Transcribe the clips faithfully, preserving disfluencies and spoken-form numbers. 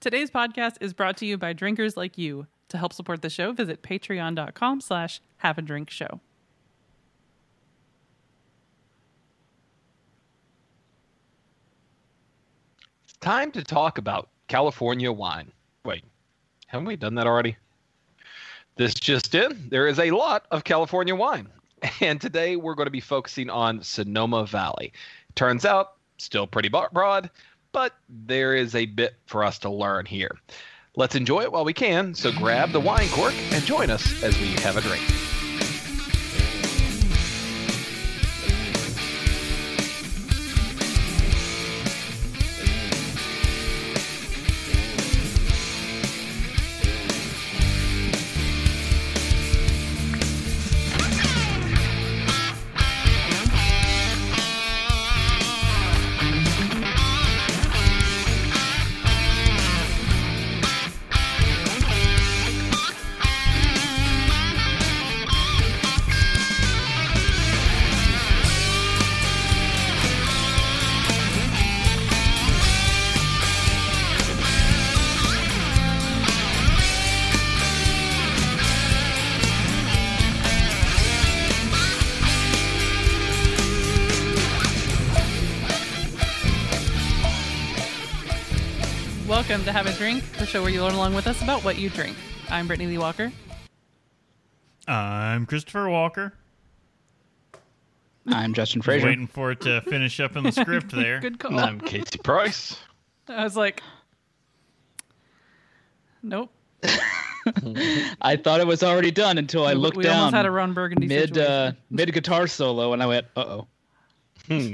Today's podcast is brought to you by drinkers like you. To help support the show, visit patreon.com slash have a drink show. It's time to talk about California wine. Wait, haven't we done that already? This just in, there is a lot of California wine. And today we're going to be focusing on Sonoma Valley. Turns out, still pretty broad, but there is a bit for us to learn here. Let's enjoy it while we can, so grab the wine cork and join us as we have a drink. Welcome to Have a Drink, the show where you learn along with us about what you drink. I'm Brittany Lee Walker. I'm Christopher Walker. I'm Justin Fraser. Waiting for it to finish up in the script there. Good call. And I'm Casey Price. I was like, nope. I thought it was already done until I looked we down. We almost had a Ron Burgundy mid, situation. Uh, mid guitar solo, and I went, uh-oh. Hmm.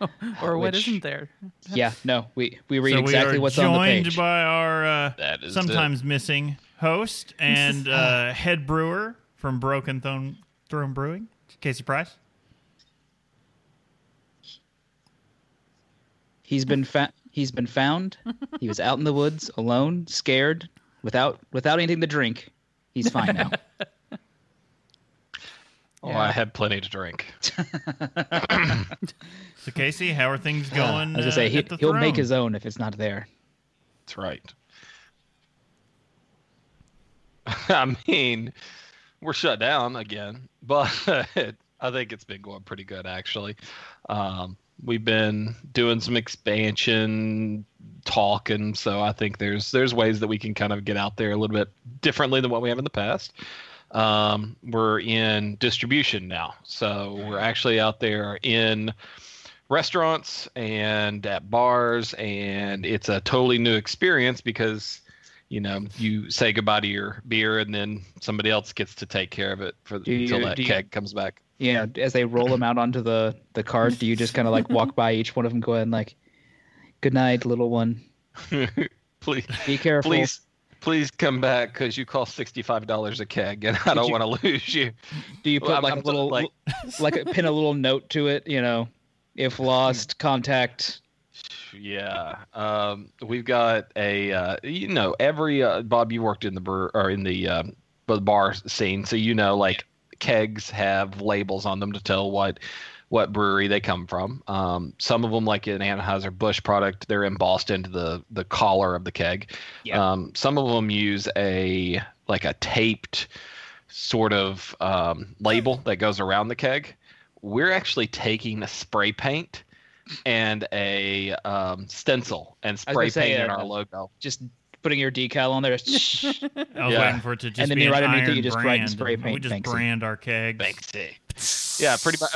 Oh, or which, what isn't there? Yeah, no, we, we read so exactly we what's on the page. Joined by our uh, sometimes it. missing host and uh, head brewer from Broken Throne Throne Brewing, Casey Price. He's been fa- he's been found. He was out in the woods, alone, scared, without without anything to drink. He's fine now. Oh, yeah. I had plenty to drink. So, Casey, how are things going? Uh, I was going to say, uh, he, he'll throne? make his own if it's not there. That's right. I mean, we're shut down again, but I think it's been going pretty good, actually. Um, we've been doing some expansion talking, so I think there's there's ways that we can kind of get out there a little bit differently than what we have in the past. Um, we're in distribution now, so we're actually out there in restaurants and at bars, and it's a totally new experience because, you know, you say goodbye to your beer and then somebody else gets to take care of it for until that keg you, comes back. Yeah, as they roll them out onto the, the cart, do you just kind of like walk by each one of them, go ahead and like, good night, little one. Please be careful. Please. Please come back because you cost sixty-five dollars a keg, and I don't want to lose you. Do you put well, like I'm, a little, like, like a, pin a little note to it? You know, if lost, contact. Yeah, um, we've got a uh, you know every uh, Bob. You worked in the brewer or in the um, bar scene, so you know like kegs have labels on them to tell what. what brewery they come from. Um, some of them, like an Anheuser-Busch product, they're embossed into the, the collar of the keg. Yeah. Um, some of them use a like a taped sort of um, label that goes around the keg. We're actually taking a spray paint and a um, stencil and spray painting uh, our logo. Just putting your decal on there. Just I was yeah. waiting for it to just and be an iron brand. And then you just write and spray paint. We just Banksy. brand our kegs. Banksy. Yeah, pretty much.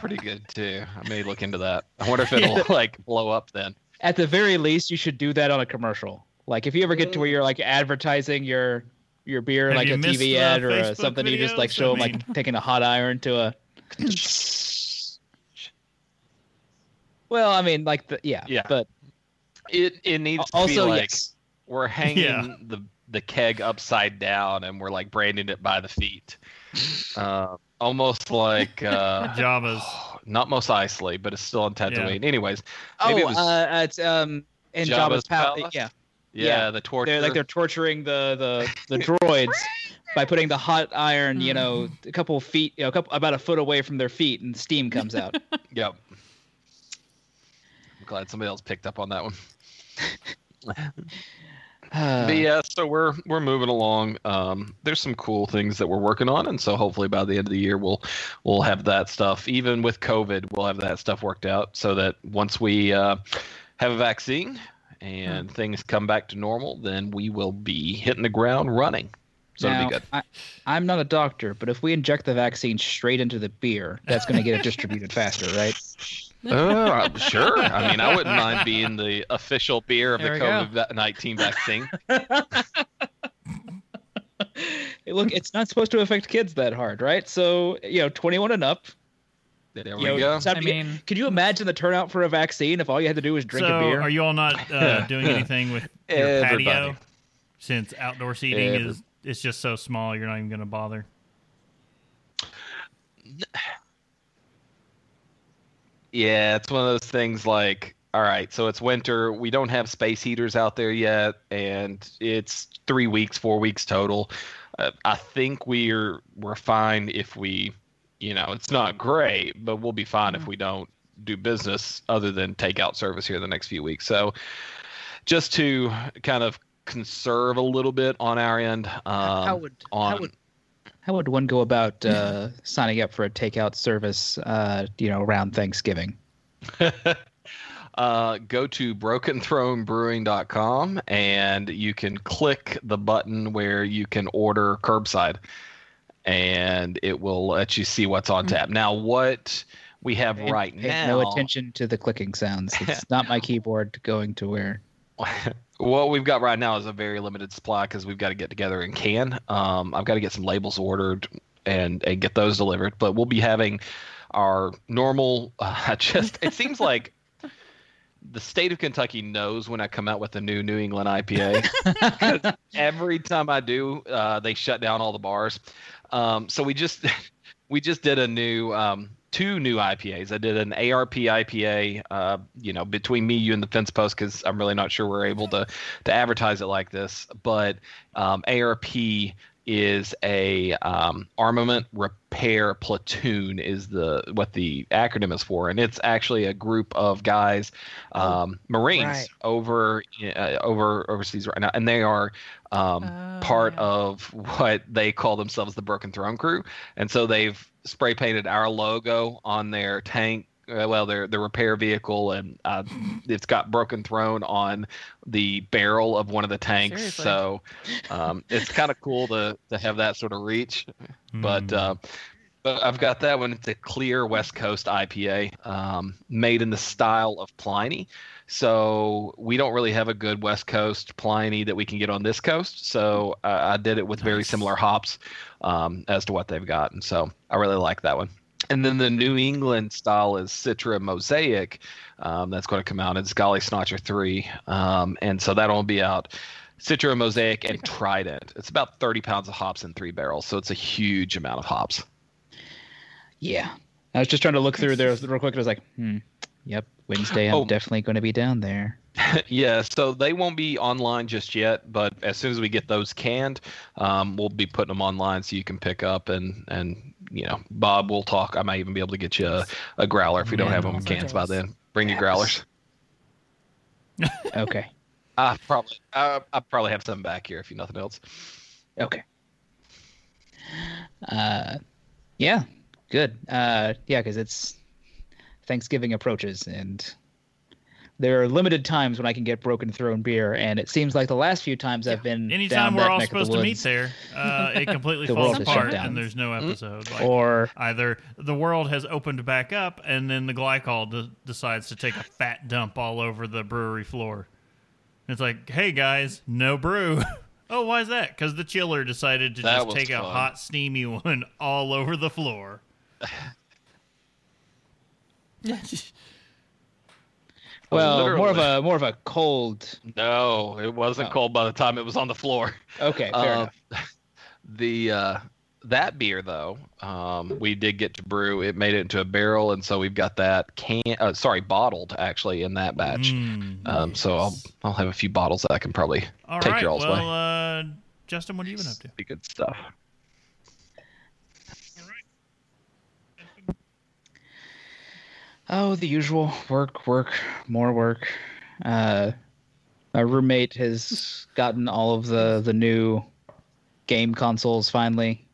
Pretty good too. I may look into that. I wonder if it'll yeah. like blow up then. At the very least, you should do that on a commercial. Like if you ever get to where you're like advertising your your beer, Have like a T V ad or a, something, videos? you just like show I them mean... like taking a hot iron to a. Well, I mean, like the yeah, yeah. but it it needs to also, be like yes. we're hanging yeah. the the keg upside down and we're like branding it by the feet. Uh, almost like uh, Jabba's, oh, not Mos Eisley, but it's still on Tatooine. Yeah. Anyways, maybe oh, it was uh, it's um in Jabba's, Jabba's palace. palace. Yeah. yeah, yeah, the torture. They're like they're torturing the the, the droids, by putting the hot iron, mm. you know, a couple feet, you know, a couple, about a foot away from their feet, and steam comes out. Yep. I'm glad somebody else picked up on that one. Uh, but yeah, so we're we're moving along. Um, there's some cool things that we're working on, and so hopefully by the end of the year we'll we'll have that stuff. Even with COVID, we'll have that stuff worked out so that once we uh, have a vaccine and mm-hmm. things come back to normal, then we will be hitting the ground running. So now, it'll be good. I, I'm not a doctor, but if we inject the vaccine straight into the beer, that's going to get it distributed faster, right? Oh, sure. I mean, I wouldn't mind being the official beer of there the COVID nineteen vaccine. Hey, look, it's not supposed to affect kids that hard, right? So, you know, twenty-one and up. There we you know, go. I mean, can you imagine the turnout for a vaccine if all you had to do was drink so a beer? Are you all not uh, doing anything with your Everybody. patio? Since outdoor seating Every- is it's just so small, you're not even going to bother. Yeah, it's one of those things like, all right, so it's winter. We don't have space heaters out there yet, and it's three weeks, four weeks total. Uh, I think we're we're fine if we, you know, it's not great, but we'll be fine mm-hmm. if we don't do business other than takeout service here the next few weeks. So just to kind of conserve a little bit on our end. Um, how would on, how would how would one go about uh, signing up for a takeout service? Uh, you know, around Thanksgiving. uh, go to broken throne brewing dot com and you can click the button where you can order curbside, and it will let you see what's on mm-hmm. tap. Now, what we have and, right and now. No attention to the clicking sounds. It's not my keyboard going to where. What we've got right now is a very limited supply because we've got to get together and can. Um, I've got to get some labels ordered and, and get those delivered. But we'll be having our normal uh, – just it seems like the state of Kentucky knows when I come out with a new New England I P A. Every time I do, uh, they shut down all the bars. Um, so we just we just did a new um, – two new I P As. I did an A R P I P A, uh, you know, between me, you, and the fence post, because I'm really not sure we're able to, to advertise it like this. But um, A R P is a um, armament repair platoon is the what the acronym is for, and it's actually a group of guys, um, Marines right. over uh, over overseas right now, and they are um, oh, part yeah. of what they call themselves the Broken Throne Crew, and so they've spray painted our logo on their tank. Well, their their repair vehicle, and uh, it's got Broken Throne on the barrel of one of the tanks. Seriously? So um, it's kind of cool to to have that sort of reach. Mm. But uh, but I've got that one. It's a clear West Coast I P A, um, made in the style of Pliny. So we don't really have a good West Coast Pliny that we can get on this coast. So uh, I did it with nice. very similar hops um, as to what they've got, and so I really like that one. And then the New England style is Citra Mosaic. Um, that's going to come out. It's Golly Snatcher three. Um, and so that'll be out. Citra Mosaic and Trident. It's about thirty pounds of hops in three barrels. So it's a huge amount of hops. Yeah. I was just trying to look through there real quick. And I was like, hmm, yep, Wednesday I'm oh. definitely going to be down there. Yeah, so they won't be online just yet, but as soon as we get those canned, um, we'll be putting them online so you can pick up, and, and you know, Bob, we'll talk. I might even be able to get you a, a growler if we yeah, don't have them canned days. By then. Bring yes. your growlers. Okay. I probably I, I probably have some back here if you nothing else. Okay. Uh, yeah, good. Uh, yeah, because it's Thanksgiving approaches, and there are limited times when I can get Broken Throne beer, and it seems like the last few times I've been Anytime down that neck of the woods. Anytime we're all supposed to meet there, uh, it completely falls apart, and there's no episode. Mm-hmm. Like, or either the world has opened back up, and then the glycol de- decides to take a fat dump all over the brewery floor. And it's like, hey, guys, no brew. Oh, why is that? Because the chiller decided to that just take fun. a hot, steamy one all over the floor. Well, literally. more of a more of a cold. No, it wasn't oh. cold by the time it was on the floor. Okay, fair uh, enough. The uh, that beer though, um, we did get to brew. It made it into a barrel, and so we've got that can. Uh, sorry, bottled actually in that batch. Mm, um, nice. So I'll I'll have a few bottles that I can probably All take right, y'all's well, way. Uh, Justin, what have you been up to? Pretty good stuff. Oh, the usual work, work, more work. Uh, my roommate has gotten all of the, the new game consoles finally,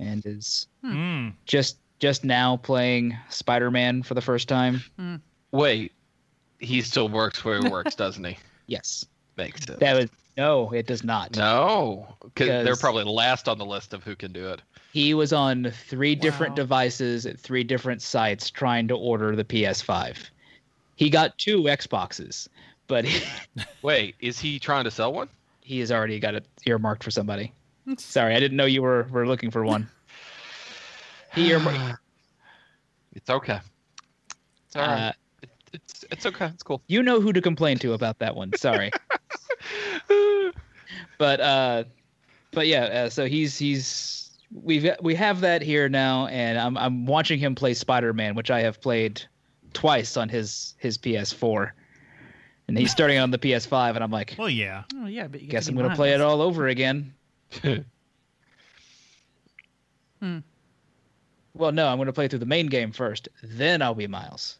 and is hmm. just just now playing Spider-Man for the first time. Hmm. Wait, he still works where he works, doesn't he? Yes, makes sense. That was, no, it does not. No, because they're probably last on the list of who can do it. He was on three wow. different devices at three different sites trying to order the P S five. He got two Xboxes, but he, wait, is he trying to sell one? He has already got it earmarked for somebody. Sorry, I didn't know you were, were looking for one. He earmarked. It's okay. It's all uh, right. It, it's it's okay. It's cool. You know who to complain to about that one. Sorry. But uh, but yeah. Uh, so he's he's. We've we have that here now, and I'm I'm watching him play Spider-Man, which I have played twice on his, his P S four, and he's starting on the P S five, and I'm like, well, yeah, oh yeah, but you guess I'm gonna honest. play it all over again. hmm. Well, no, I'm gonna play through the main game first, then I'll be Miles.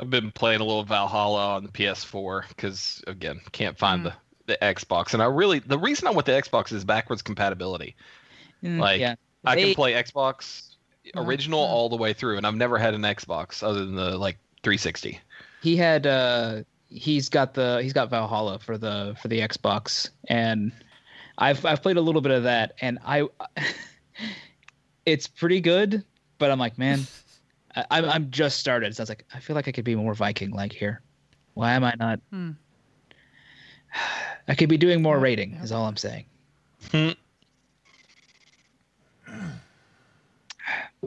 I've been playing a little Valhalla on the P S four because again, can't find mm. the. the Xbox, and I really the reason I want the Xbox is backwards compatibility. Mm, like yeah. they, I can play Xbox original uh, all the way through, and I've never had an Xbox other than the like three sixty. He had uh, he's got the he's got Valhalla for the for the Xbox, and I've I've played a little bit of that, and I it's pretty good, but I'm like, man, I, I'm I'm just started, so I was like, I feel like I could be more Viking like here. Why am I not? Hmm. I could be doing more rating, is all I'm saying. Hmm.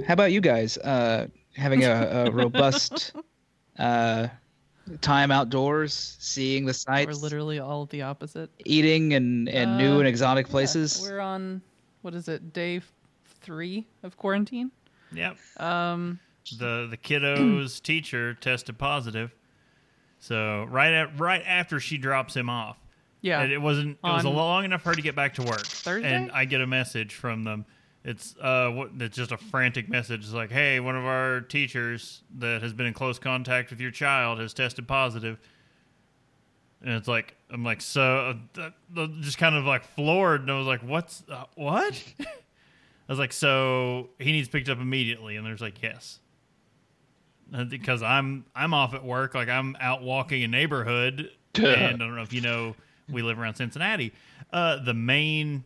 How about you guys? Uh, having a, a robust uh, time outdoors, seeing the sights. We're literally all the opposite. Eating and, and uh, new and exotic places. Yeah, we're on, what is it, day three of quarantine? Yep. Um, the, the kiddo's teacher tested positive. So right at, right after she drops him off, yeah, and it wasn't. It was long enough for her to get back to work. Thursday, and I get a message from them. It's uh, what, it's just a frantic message. It's like, hey, one of our teachers that has been in close contact with your child has tested positive. And it's like, I'm like, so uh, just kind of like floored, and I was like, what's uh, what? I was like, so he needs picked up immediately, and there's like, yes. Because I'm I'm off at work, like I'm out walking a neighborhood, and I don't know if you know, we live around Cincinnati. Uh, the main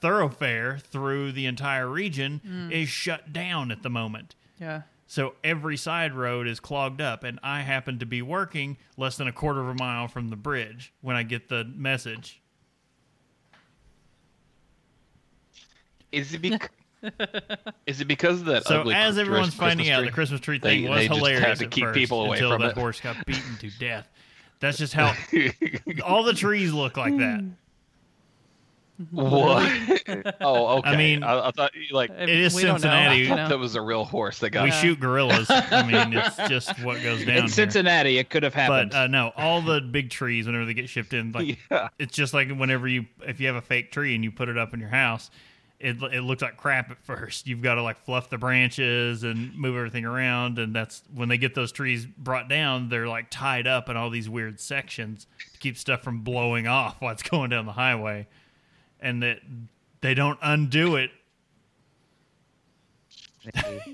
thoroughfare through the entire region mm. is shut down at the moment. Yeah. So every side road is clogged up, and I happen to be working less than a quarter of a mile from the bridge when I get the message. Is it because... Is it because of that? So ugly as everyone's finding out, the Christmas tree thing they, was they hilarious just to keep at first people away until from that it. Horse got beaten to death. That's just how all the trees look like that. What? Oh, okay. I mean, I, I thought like it is Cincinnati. Know, I thought that was a real horse that got. We yeah. shoot gorillas. I mean, it's just what goes down. In Cincinnati, here. It could have happened. But uh, no, all the big trees whenever they get shipped in, like yeah. it's just like whenever you if you have a fake tree and you put it up in your house. It it looks like crap at first. You've got to like fluff the branches and move everything around, and that's when they get those trees brought down. They're like tied up in all these weird sections to keep stuff from blowing off while it's going down the highway, and that they don't undo it.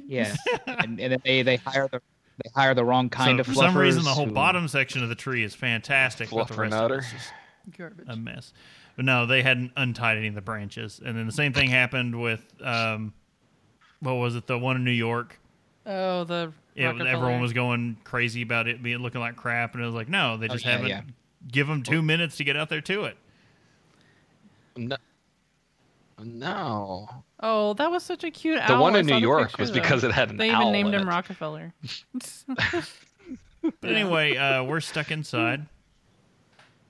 Yeah, and, and they they hire the they hire the wrong kind so of fluffers. For some reason, the whole who... bottom section of the tree is fantastic, but the rest of it's just garbage, a mess. But no, they hadn't untied any of the branches. And then the same thing happened with, um, what was it, the one in New York? Oh, the yeah, everyone was going crazy about it being looking like crap. And it was like, no, they just oh, yeah, haven't. Yeah. Give them two minutes to get out there to it. No. No. Oh, that was such a cute owl. The one in New York picture, was though. Because it had an they owl. They even named in him it. Rockefeller. But anyway, uh, we're stuck inside.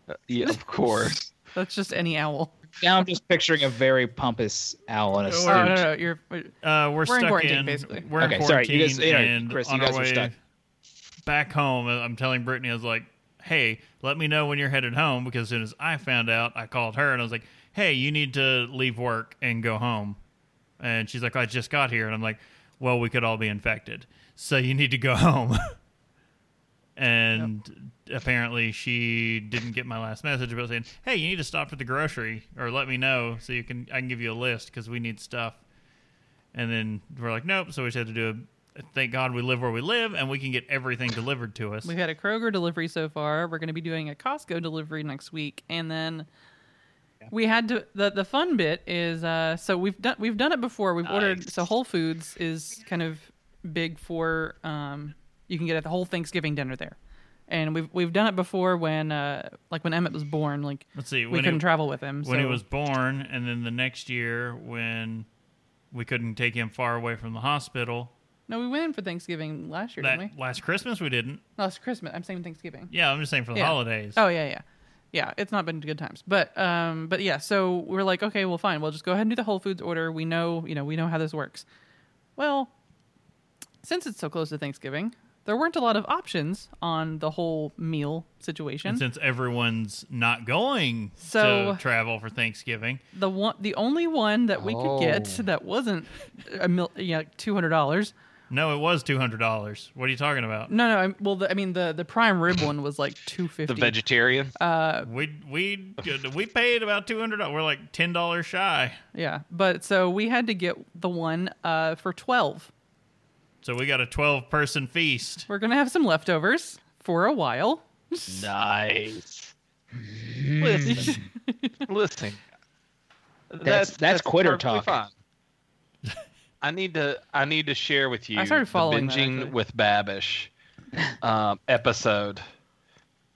Uh, yeah, of course. That's just any owl. Now I'm just picturing a very pompous owl in a suit. Oh, no, no, no. You're, uh, we're, we're stuck in quarantine, in, basically. We're okay, in quarantine, sorry. You guys, you know, and Chris, on you guys our way are stuck. Back home, I'm telling Brittany, I was like, hey, let me know when you're headed home, because as soon as I found out, I called her, and I was like, hey, you need to leave work and go home. And she's like, I just got here. And I'm like, well, we could all be infected, so you need to go home. And yep. Apparently she didn't get my last message about saying, hey, you need to stop at the grocery or let me know so you can I can give you a list because we need stuff. And then we're like, nope. So we just had to do a, thank God we live where we live and we can get everything delivered to us. We've had a Kroger delivery so far. We're going to be doing a Costco delivery next week. And then yeah. we had to, the, the fun bit is, uh, so we've done, we've done it before. We've nice. ordered, so Whole Foods is kind of big for, um, you can get the whole Thanksgiving dinner there. And we've we've done it before when, uh, like when Emmett was born, like Let's see, we couldn't he, travel with him. When so. he was born, and then the next year when we couldn't take him far away from the hospital. No, we went in for Thanksgiving last year, that, didn't we? Last Christmas we didn't. Last Christmas. I'm saying Thanksgiving. Yeah, I'm just saying for the yeah. holidays. Oh, yeah, yeah. Yeah, it's not been good times. But, um, but yeah, so we're like, okay, well, fine. We'll just go ahead and do the Whole Foods order. We know, you know, we know how this works. Well, since it's so close to Thanksgiving, there weren't a lot of options on the whole meal situation. And since everyone's not going so, to travel for Thanksgiving, the one, the only one that we oh. could get that wasn't a mil, yeah, two hundred dollars. No, it was two hundred dollars. What are you talking about? No, no. I, well, the, I mean the, the prime rib one was like two fifty. The vegetarian. Uh, we we we paid about two hundred dollars. We're like ten dollars shy. Yeah, but so we had to get the one uh, for twelve. So we got a twelve-person feast. We're going to have some leftovers for a while. Nice. Listen. Listen. That's, that's, that's quitter talk. Fine. I need to I need to share with you I started following the Binging that, with Babish um, episode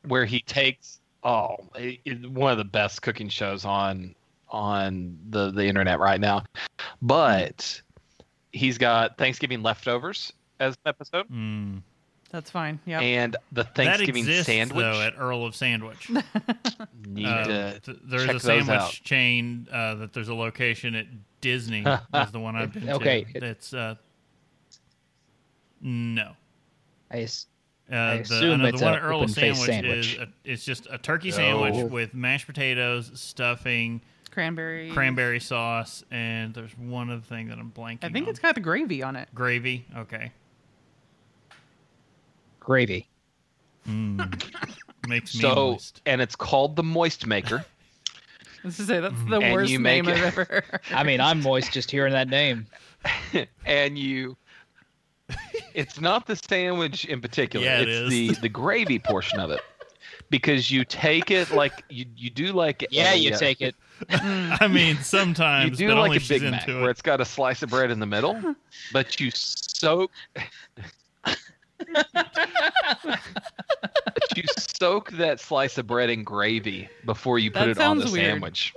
where he takes oh, it, it, one of the best cooking shows on on the, the internet right now. But he's got Thanksgiving leftovers as an episode. Mm. That's fine. Yeah. And the Thanksgiving that exists, sandwich though, at Earl of Sandwich. Need uh, to th- there's check a sandwich those out. chain uh, that there's a location at Disney. Is the one I've been okay. to. That's uh, no. I, uh, I assume the, it's the one at Earl of Sandwich, sandwich. Is a, it's just a turkey oh. sandwich with mashed potatoes, stuffing, Cranberry cranberry sauce, and there's one other thing that I'm blanking I think on. It's got the gravy on it. Gravy? Okay. Gravy. Mm. Makes me so, moist. And it's called the Moist Maker. Let's just say that's the and worst name I've ever heard. I mean, I'm moist just hearing that name. And you... It's not the sandwich in particular. Yeah, it it's is. The, the gravy portion of it. Because you take it like... You, you do like... Yeah, oh, you yeah. take it. I mean, sometimes you do but like only a Big Mac where it's got a slice of bread in the middle, but you soak, but you soak that slice of bread in gravy before you put that it on the weird. sandwich.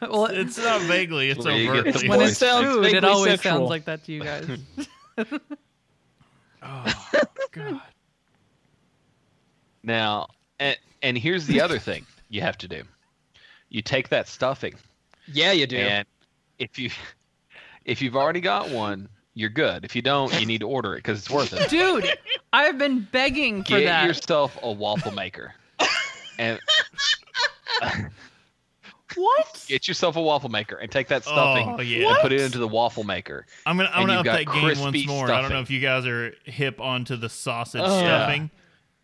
Well, it's not vaguely; it's overtly. When it sounds food, it always sexual. sounds like that to you guys. Oh God! Now. And, and here's the other thing you have to do. You take that stuffing. Yeah, you do. And if, you, if you've already got one, you're good. If you don't, you need to order it because it's worth it. Dude, I've been begging for Get that. Get yourself a waffle maker. and uh, What? Get yourself a waffle maker and take that stuffing oh, yeah. and what? put it into the waffle maker. I'm going I'm to up that game once more. Stuffing. I don't know if you guys are hip onto the sausage oh, stuffing. Yeah.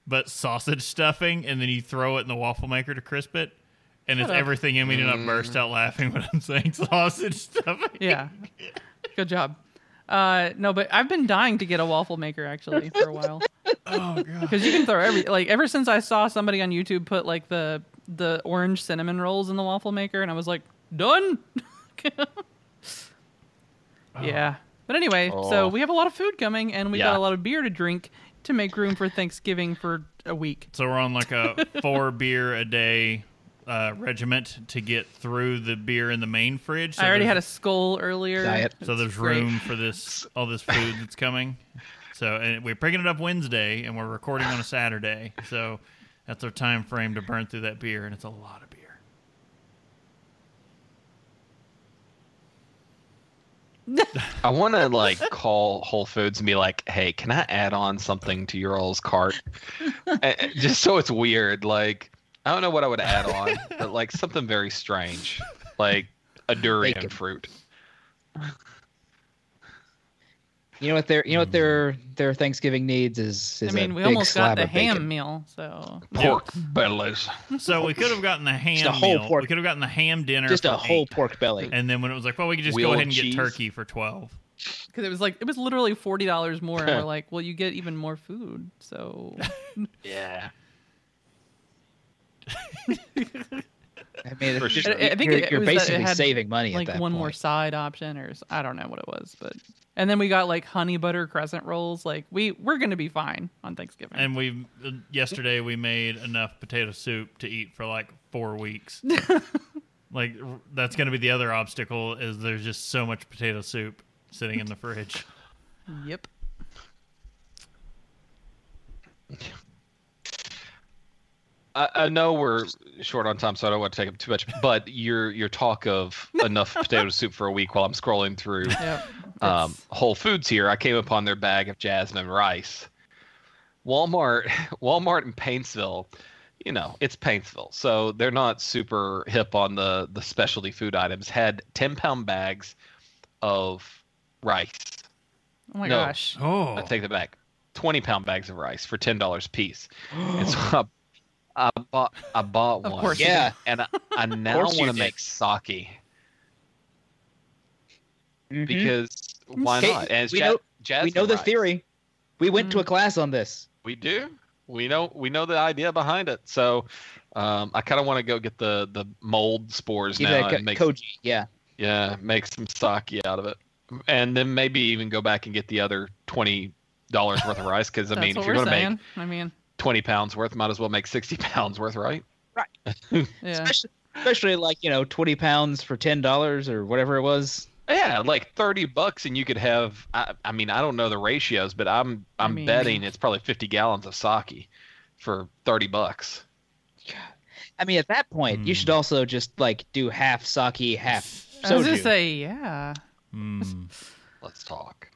But sausage stuffing, and then you throw it in the waffle maker to crisp it, and Shut it's up. everything in me to mm. not burst out laughing when I'm saying sausage stuffing. Yeah. Good job. Uh, no, but I've been dying to get a waffle maker, actually, for a while. Oh, God. Because you can throw every... Like, ever since I saw somebody on YouTube put, like, the the orange cinnamon rolls in the waffle maker, and I was like, done! oh. Yeah. But anyway, oh. so we have a lot of food coming, and we yeah. got a lot of beer to drink, to make room for Thanksgiving for a week. So we're on like a four beer a day uh, regiment to get through the beer in the main fridge. So I already had a skull earlier. Diet. So it's there's great. room for this all this food that's coming. So and we're picking it up Wednesday and we're recording on a Saturday. So that's our time frame to burn through that beer, and it's a lot of beer. I want to like call Whole Foods and be like, "Hey, can I add on something to your all's cart?" Just so it's weird, like I don't know what I would add on, but like something very strange, like a durian Bacon. fruit. You know what their you know what their their Thanksgiving needs is. is I mean, a we big almost got the ham bacon. meal, so pork bellies. So we could have gotten the ham just a whole meal. Pork. We could have gotten the ham dinner, just a whole eight. pork belly. And then when it was like, well, we could just Wheel go ahead and cheese. get turkey for twelve. Because it was like it was literally forty dollars more, and we're like, well, you get even more food, so yeah. I mean, for sure. I, I think you're, it, you're it basically it saving money like at that one point. More side option, or I don't know what it was, but and then we got like honey butter crescent rolls. Like we we're gonna be fine on Thanksgiving. And we yesterday we made enough potato soup to eat for like four weeks. Like that's gonna be the other obstacle is there's just so much potato soup sitting in the fridge. Yep. I know we're short on time, so I don't want to take up too much. But your your talk of enough potato soup for a week while I'm scrolling through yep, um, Whole Foods here, I came upon their bag of jasmine rice. Walmart, Walmart in Paintsville, you know, it's Paintsville, so they're not super hip on the the specialty food items. Had ten pound bags of rice. Oh my no, gosh! Oh, I take that back. twenty pound bags of rice for ten dollars a piece, and so I. I bought I bought one. Of course yeah. And I, I now want to make sake. Mm-hmm. Because why okay. not? And it's we ja- know, jasmine we know the rice. theory. We went mm. to a class on this. We do. We know we know the idea behind it. So um, I kind of want to go get the, the mold spores Either now. Co- and make koji, some, yeah. Yeah, make some sake out of it. And then maybe even go back and get the other twenty dollars worth of rice. Because, I mean, if you're going to make... I mean... twenty pounds worth, might as well make sixty pounds worth, right? Right. Yeah. Especially, especially like, you know, twenty pounds for ten dollars or whatever it was. Yeah, like thirty bucks and you could have, I, I mean, I don't know the ratios, but I'm I'm I mean, betting it's probably fifty gallons of sake for thirty bucks. I mean, at that point, mm. you should also just like do half sake, half soju. I was going to say, yeah. Mm. Let's talk.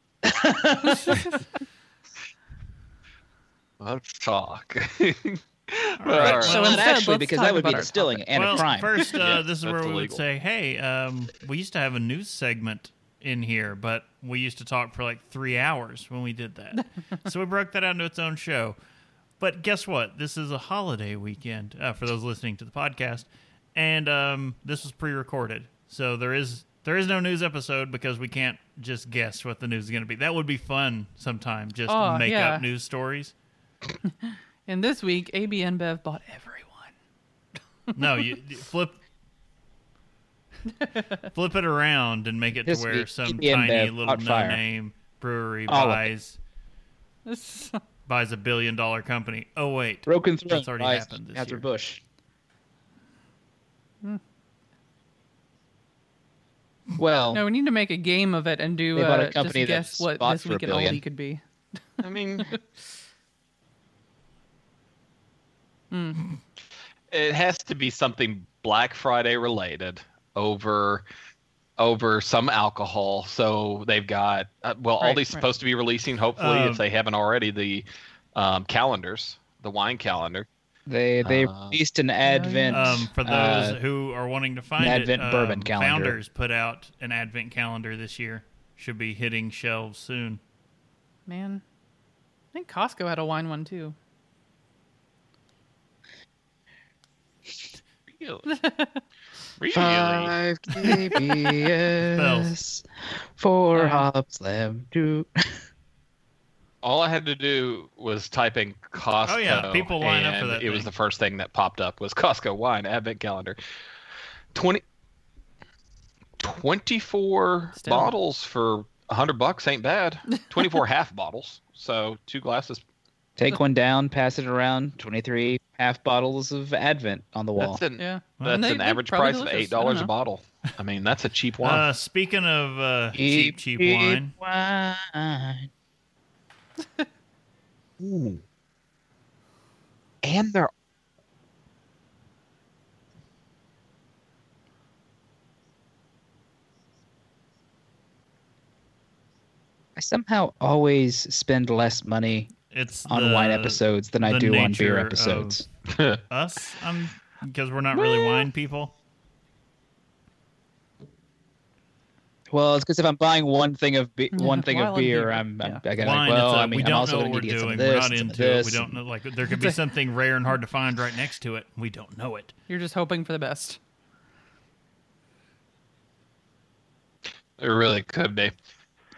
Let's talk. All right. Right. So well, instead, actually, because that would be distilling topic. and well, a crime. First, uh, yeah, this is where illegal. we would say, hey, um, we used to have a news segment in here, but we used to talk for like three hours when we did that. So we broke that out into its own show. But guess what? This is a holiday weekend uh, for those listening to the podcast, and um, this was pre-recorded. So there is there is no news episode because we can't just guess what the news is going to be. That would be fun sometime, just oh, make yeah. up news stories. And this week, A B InBev bought everyone. No, you, you flip flip it around and make it this to where week, some A B tiny InBev little no-name brewery All buys buys a billion-dollar company. Oh wait, Broken Throne that's already happened this after year. Bush. Hmm. Well, no, we need to make a game of it and do they bought a company uh, just guess what this week at Aldi could be. I mean. Mm. It has to be something Black Friday related over over some alcohol. So they've got uh, well, right, Aldi's right. supposed to be releasing, hopefully, um, if they haven't already, the um, calendars, the wine calendar. They they uh, released an Advent um, for those uh, who are wanting to find an Advent it, bourbon um, calendar. Founders put out an Advent calendar this year. Should be hitting shelves soon. Man, I think Costco had a wine one too. Really? Really? Five K B S, four hops, lamb, two. All I had to do was type in Costco. Oh yeah, people line up for that. It thing. was the first thing that popped up was Costco wine advent calendar. Twenty, twenty-four Still. bottles for a hundred bucks ain't bad. Twenty-four half bottles, so two glasses. Take one down, pass it around. Twenty-three half bottles of Advent on the wall. That's an, yeah. that's they, an average price delicious. of eight dollars a bottle. I mean, that's a cheap wine. Uh, speaking of uh, cheap, cheap, cheap wine. wine. Ooh, and they're I somehow always spend less money It's on the, wine episodes than I do on beer episodes. Us, um, because we're not really wine people. Well, it's because if I'm buying one thing of be- yeah, one thing of beer, beer, I'm, I'm yeah. I gotta wine, like, well, like, I mean, we don't I'm also know what we're doing. This, we're not into it. We don't know. Like, there could be something rare and hard to find right next to it. We don't know it. You're just hoping for the best. It really could be.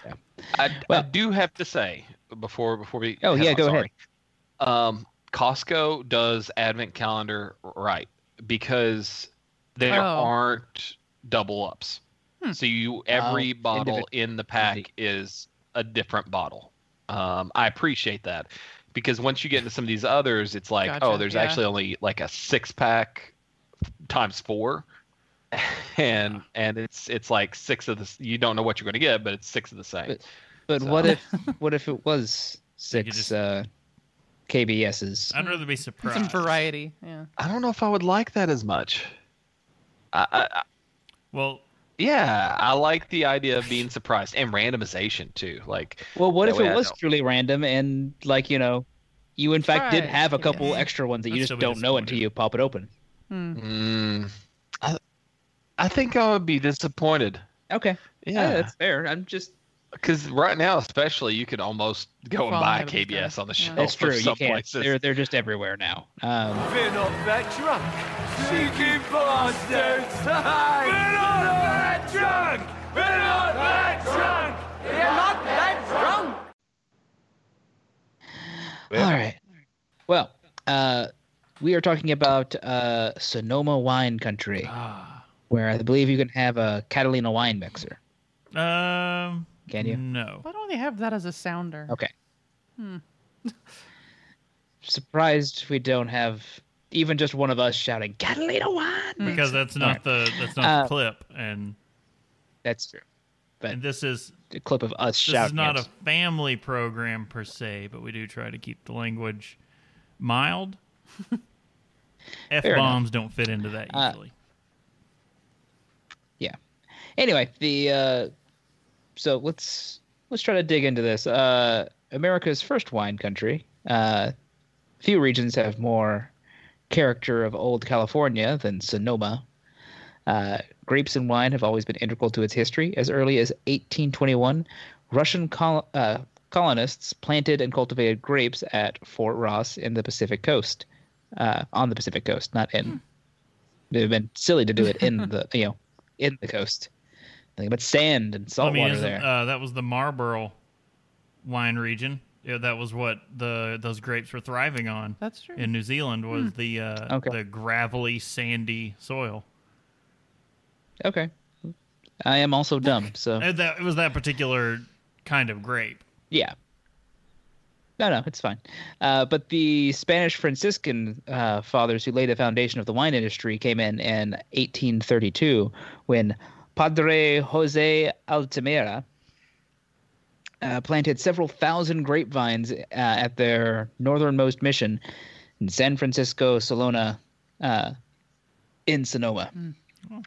Yeah. I, well, I do have to say before before we oh yeah on, go sorry. ahead. Um, Costco does Advent calendar right because there oh. aren't double ups. So you every um, bottle individ- in the pack individ- is a different bottle. Um, I appreciate that because once you get into some of these others, it's like, gotcha, oh, there's yeah. actually only like a six pack times four, and yeah. and it's it's like six of the. You don't know what you're going to get, but it's six of the same. But, but so. what if what if it was six just, uh, K B S's? I'd rather be surprised. Some variety. Yeah. I don't know if I would like that as much. I, I, I well. Yeah, I like the idea of being surprised and randomization too. Like, well, what if it was truly random and like you know, you in fact did have a couple yeah. extra ones that you just don't know until you pop it open. Hmm. Mm, I, I think I would be disappointed. Okay. Yeah, yeah that's fair. I'm just because right now, especially, you could almost go and buy a K B S on the shelf. That's true. You can't. They're they're just everywhere now. Um, Fear not that drunk, seeking monsters. Time. Drunk. We're not that drunk. We're not that drunk. All right. Well, uh, we are talking about uh, Sonoma wine country, ah. where I believe you can have a Catalina wine mixer. Um, can you? No. Why don't they have that as a sounder? Okay. Hmm. Surprised we don't have. Even just one of us shouting Catalina wine because that's not right. the that's not uh, the clip and that's true. But and this is a clip of us this shouting. This is not out. a family program per se, but we do try to keep the language mild. F bombs don't fit into that usually. Uh, yeah. Anyway, the uh, so let's let's try to dig into this. Uh, America's first wine country. Uh, few regions have more character of old California than Sonoma. Uh, grapes and wine have always been integral to its history. As early as eighteen twenty-one, Russian col- uh, colonists planted and cultivated grapes at Fort Ross in the Pacific Coast. Uh, on the Pacific Coast, not in. It would have been silly to do it in the you know in the coast. Nothing but sand and salt I mean, water there. Uh, that was the Marlborough wine region. Yeah, that was what the those grapes were thriving on. That's true. In New Zealand was hmm. the uh, okay. the gravelly, sandy soil. Okay, I am also dumb. So it, that, it was that particular kind of grape. Yeah. No, no, it's fine. Uh, but the Spanish Franciscan uh, fathers who laid the foundation of the wine industry came in in eighteen thirty-two when Padre Jose Altamira. Uh, planted several thousand grapevines uh, at their northernmost mission in San Francisco Solano uh, in Sonoma. Mm-hmm.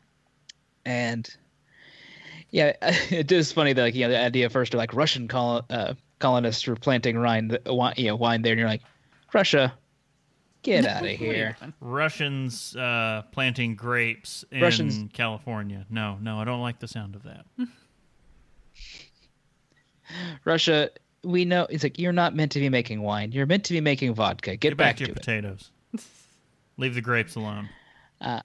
And yeah, it is funny that like, you know, the idea first of like Russian col- uh, colonists were planting wine, you know, wine there, and you're like, Russia, get out of here. Russians uh, planting grapes in Russians. California. No, no, I don't like the sound of that. Russia, we know it's like you're not meant to be making wine. You're meant to be making vodka. Get, Get back, back to your it. potatoes. Leave the grapes alone. Uh,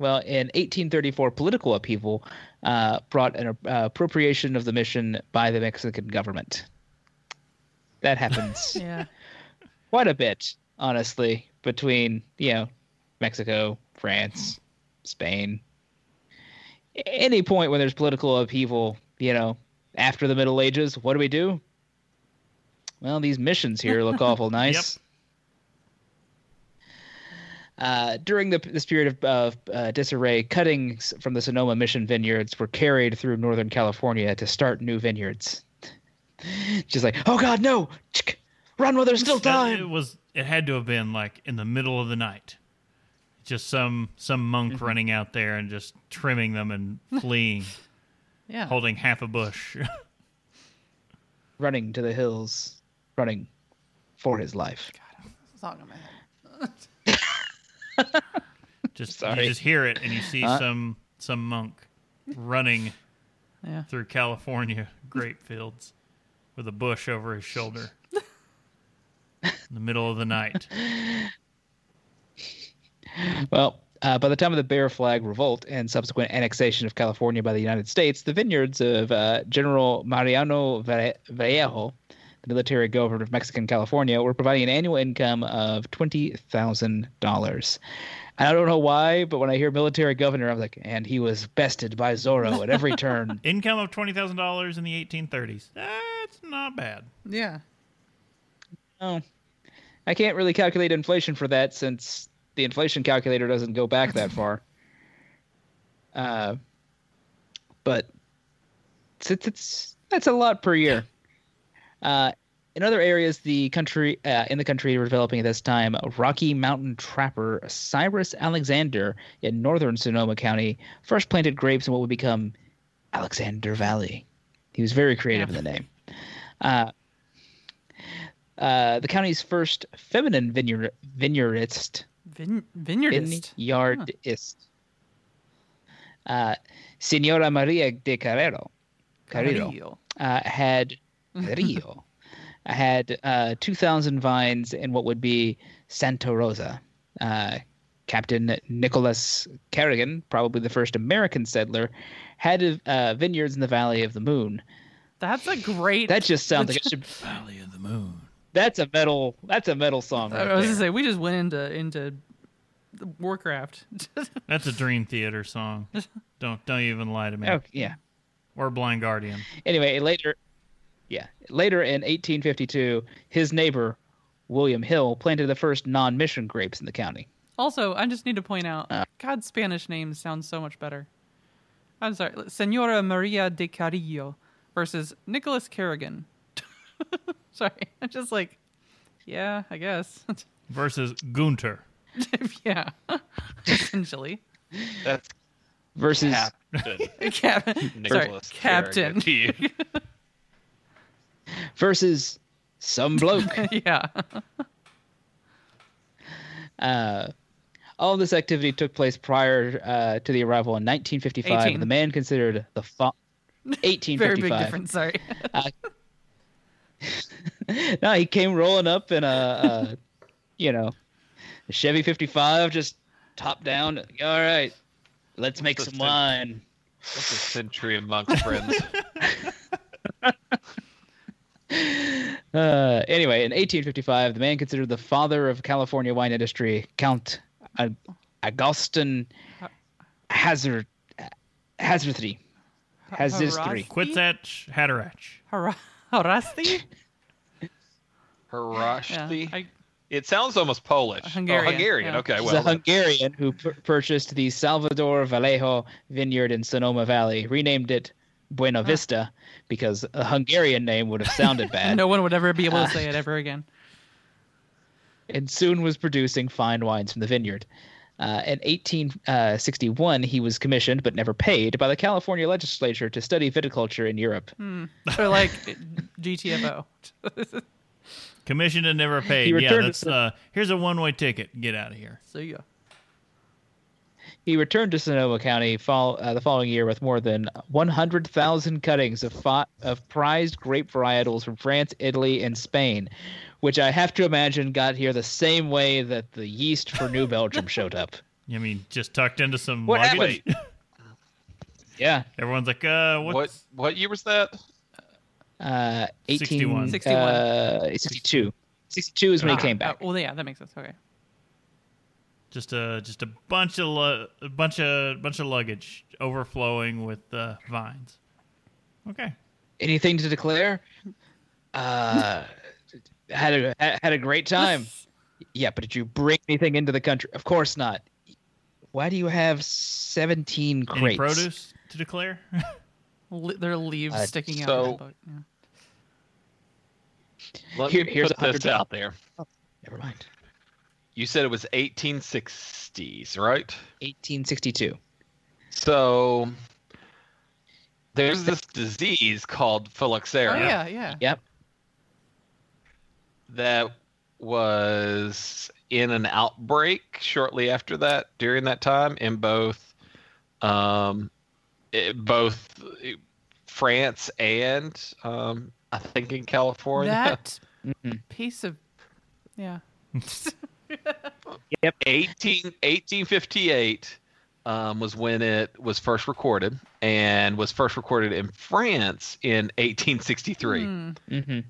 well, in eighteen thirty-four, political upheaval uh, brought an uh, appropriation of the mission by the Mexican government. That happens yeah. quite a bit, honestly, between you know Mexico, France, Spain. Any point where there's political upheaval, you know. After the Middle Ages, what do we do? Well, these missions here look awful nice. Yep. Uh, during the, this period of, of uh, disarray, cuttings from the Sonoma Mission vineyards were carried through Northern California to start new vineyards. Just like, oh God, no! Run while there's still time! It, was, it had to have been like in the middle of the night. Just some, some monk mm-hmm. running out there and just trimming them and fleeing. Yeah. Holding half a bush. Running to the hills. running for his life. God, it's all in my head. Just Sorry. You just hear it and you see uh, some some monk running yeah. through California grape fields with a bush over his shoulder in the middle of the night. Well, uh, by the time of the Bear Flag Revolt and subsequent annexation of California by the United States, the vineyards of uh, General Mariano Vallejo, the military governor of Mexican California, were providing an annual income of twenty thousand dollars. I don't know why, but when I hear military governor, I'm like, and he was bested by Zorro at every turn. Income of twenty thousand dollars in the eighteen thirties. That's not bad. Yeah. Oh, I can't really calculate inflation for that since the inflation calculator doesn't go back that far. Uh, but it's, it's, it's that's a lot per year. Uh, in other areas, the country uh, in the country were developing at this time, Rocky Mountain trapper Cyrus Alexander in northern Sonoma County first planted grapes in what would become Alexander Valley. He was very creative yeah. in the name. Uh, uh, the county's first feminine vineyard vineyardist, Vin- vineyardist, vineyardist, huh. uh, Senora Maria de Carrillo, Carrillo, uh, had Carrillo. I had uh, two thousand vines in what would be Santa Rosa. Uh, Captain Nicholas Carrigan, probably the first American settler, had uh, vineyards in the Valley of the Moon. That's a great... That just sounds like it should... Valley of the Moon. That's a metal, that's a metal song right I was going to say, we just went into into Warcraft. That's a Dream Theater song. Don't, don't even lie to me. Oh, yeah. Or Blind Guardian. Anyway, later... Yeah. Later in eighteen fifty-two, his neighbor, William Hill, planted the first non-mission grapes in the county. Also, I just need to point out, uh, God's Spanish names sound so much better. I'm sorry. Senora Maria de Carrillo versus Nicholas Carrigan. Sorry. I'm just like, yeah, I guess. Versus Gunter. Yeah. Essentially. That's versus Captain. Cap- Nicholas sorry, Captain. Versus some bloke. Yeah. uh, all this activity took place prior uh, to the arrival in nineteen fifty-five. eighteen. The man considered the fa- eighteen fifty-five. Very big difference. Sorry. uh, no, he came rolling up in a, a you know, a Chevy fifty-five, just top down. All right, let's make that's some wine. That's a century amongst friends. Uh, anyway, in eighteen fifty-five, the man considered the father of California wine industry, Count Ag- Agoston Hazard Haraszthy. Haraszthy. Quitsach Hadarach. Haraszthy? Haraszthy? It sounds almost Polish. Hungarian. Oh, Hungarian. Yeah. Okay, well. He's a Hungarian who p- purchased the Salvador Vallejo vineyard in Sonoma Valley, renamed it Buena Vista, because a Hungarian name would have sounded bad. No one would ever be able to say it ever again. And soon was producing fine wines from the vineyard. Uh, in eighteen sixty-one, he was commissioned, but never paid, by the California legislature to study viticulture in Europe. Hmm. So like G T F O. Commissioned and never paid. Yeah, that's, uh, here's a one-way ticket. Get out of here. See ya. He returned to Sonoma County fall, uh, the following year with more than one hundred thousand cuttings of fa- of prized grape varietals from France, Italy, and Spain, which I have to imagine got here the same way that the yeast for New Belgium showed up. I mean, just tucked into some what luggage. Yeah. Everyone's like, uh, what's... What, what year was that? Uh, eighteen, sixty-one. Uh, sixty-two. sixty-two is when ah, he came back. Uh, well, yeah, that makes sense. Okay. Just a just a bunch of lu- a bunch of bunch of luggage overflowing with uh, vines. Okay. Anything to declare? Uh, had a had a great time. Yeah, but did you bring anything into the country? Of course not. Why do you have seventeen crates? Any produce to declare? Their leaves uh, sticking out. So of yeah. Let Here, me here's put this out there. Oh, never mind. You said it was eighteen sixties, right? eighteen sixty-two. So there's this disease called phylloxera. Oh, yeah, yeah. Yep. that was in an outbreak shortly after that, during that time, in both um, it, both France and um, I think in California. That piece of, yeah. Yep. eighteen, eighteen fifty-eight um, was when it was first recorded, and was first recorded in France in eighteen sixty-three. Mm. Mm-hmm.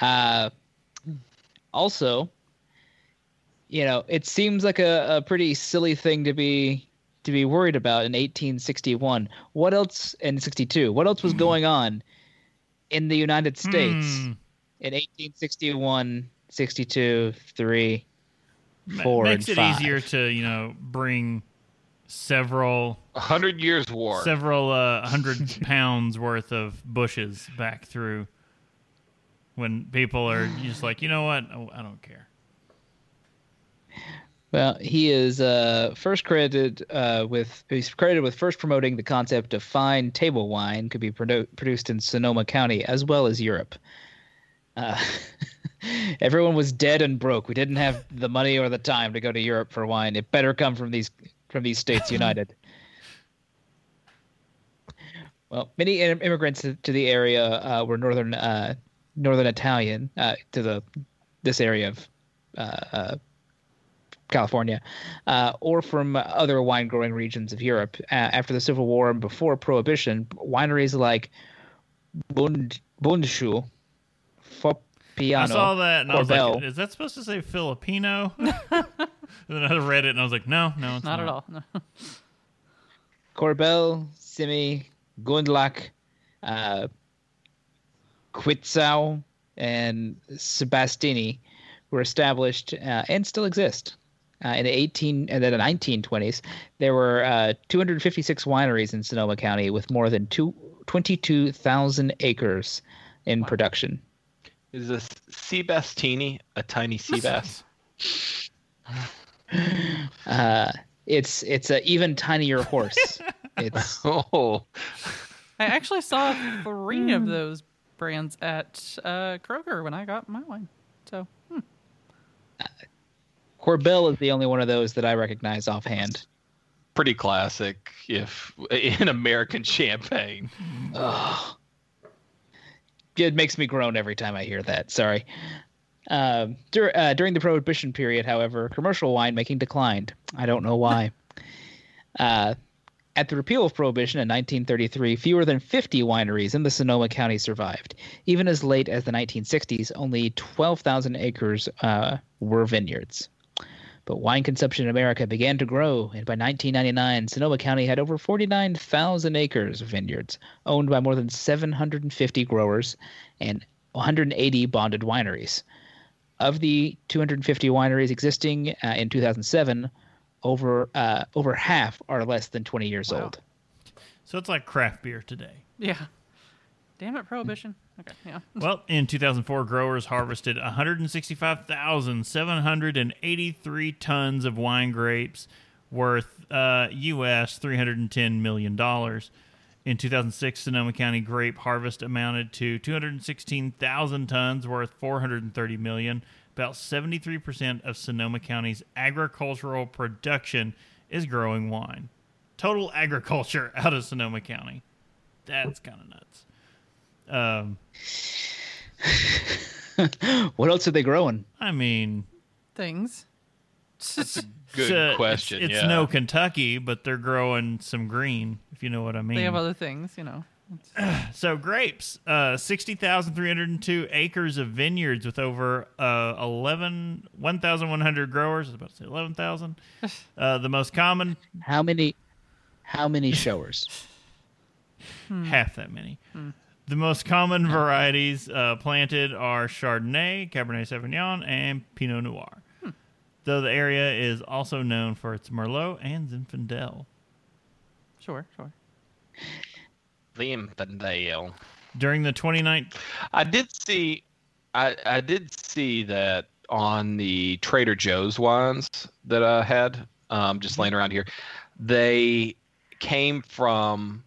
Uh, also, you know, it seems like a, a pretty silly thing to be to be worried about in eighteen sixty-one. What else in sixty-two? What else was mm. going on in the United States mm. in eighteen sixty-one? sixty-two, three, four, makes and five. Makes it easier to, you know, bring several... A hundred years' war. Several uh, hundred pounds worth of bushes back through when people are just like, you know what, oh, I don't care. Well, he is uh, first credited uh, with... He's credited with first promoting the concept of fine table wine could be produ- produced in Sonoma County as well as Europe. Uh Everyone was dead and broke. We didn't have the money or the time to go to Europe for wine. It better come from these from these states united. Well, many im- immigrants to, to the area uh, were northern uh, northern Italian uh, to the this area of uh, uh, California, uh, or from other wine growing regions of Europe. Uh, after the Civil War and before Prohibition, wineries like Bund Bundschuh, Foppiano. I saw that, and Corbel. I was like, is that supposed to say Filipino? And then I read it, and I was like, no, no, it's not. Not at all. No. Corbel, Simi, Gundlach, uh, Quitzau, and Sebastiani were established uh, and still exist. Uh, in the eighteen and then the nineteen twenties, there were uh, two hundred fifty-six wineries in Sonoma County with more than twenty-two thousand acres in wow. production. Is a Sebastiani a tiny sea bass? uh, it's it's an even tinier horse. It's oh. I actually saw three of those brands at uh, Kroger when I got my wine. So hmm. uh, Corbel is the only one of those that I recognize offhand. Pretty classic, if in American champagne. Oh. It makes me groan every time I hear that. Sorry. Uh, dur- uh, during the Prohibition period, however, commercial winemaking declined. I don't know why. uh, at the repeal of Prohibition in nineteen thirty-three, fewer than fifty wineries in the Sonoma County survived. Even as late as the nineteen sixties, only twelve thousand acres uh, were vineyards. But wine consumption in America began to grow, and by nineteen ninety-nine, Sonoma County had over forty-nine thousand acres of vineyards, owned by more than seven hundred fifty growers and one hundred eighty bonded wineries. Of the two hundred fifty wineries existing uh, in two thousand seven, over uh, over half are less than twenty years wow. old. So it's like craft beer today. Yeah. Damn it, Prohibition. Okay, yeah. Well, in two thousand four, growers harvested one hundred sixty-five thousand seven hundred eighty-three tons of wine grapes worth uh, U S three hundred ten million dollars. In two thousand six, Sonoma County grape harvest amounted to two hundred sixteen thousand tons worth four hundred thirty million dollars. About seventy-three percent of Sonoma County's agricultural production is growing wine. Total agriculture out of Sonoma County. That's kind of nuts. Um, what else are they growing? I mean, things. That's a good so question. It's, it's yeah. no Kentucky, but they're growing some green, if you know what I mean. They have other things, you know. So grapes, uh, sixty thousand three hundred two acres of vineyards with over uh, eleven, eleven hundred growers. I was about to say eleven thousand. Uh, the most common. How many? How many showers? Hmm. Half that many. Hmm. The most common varieties uh, planted are Chardonnay, Cabernet Sauvignon, and Pinot Noir. Hmm. Though the area is also known for its Merlot and Zinfandel. Sure, sure. Zinfandel. During the twenty-ninth, I did see, I, I did see that on the Trader Joe's wines that I had, um, just laying around here. They came from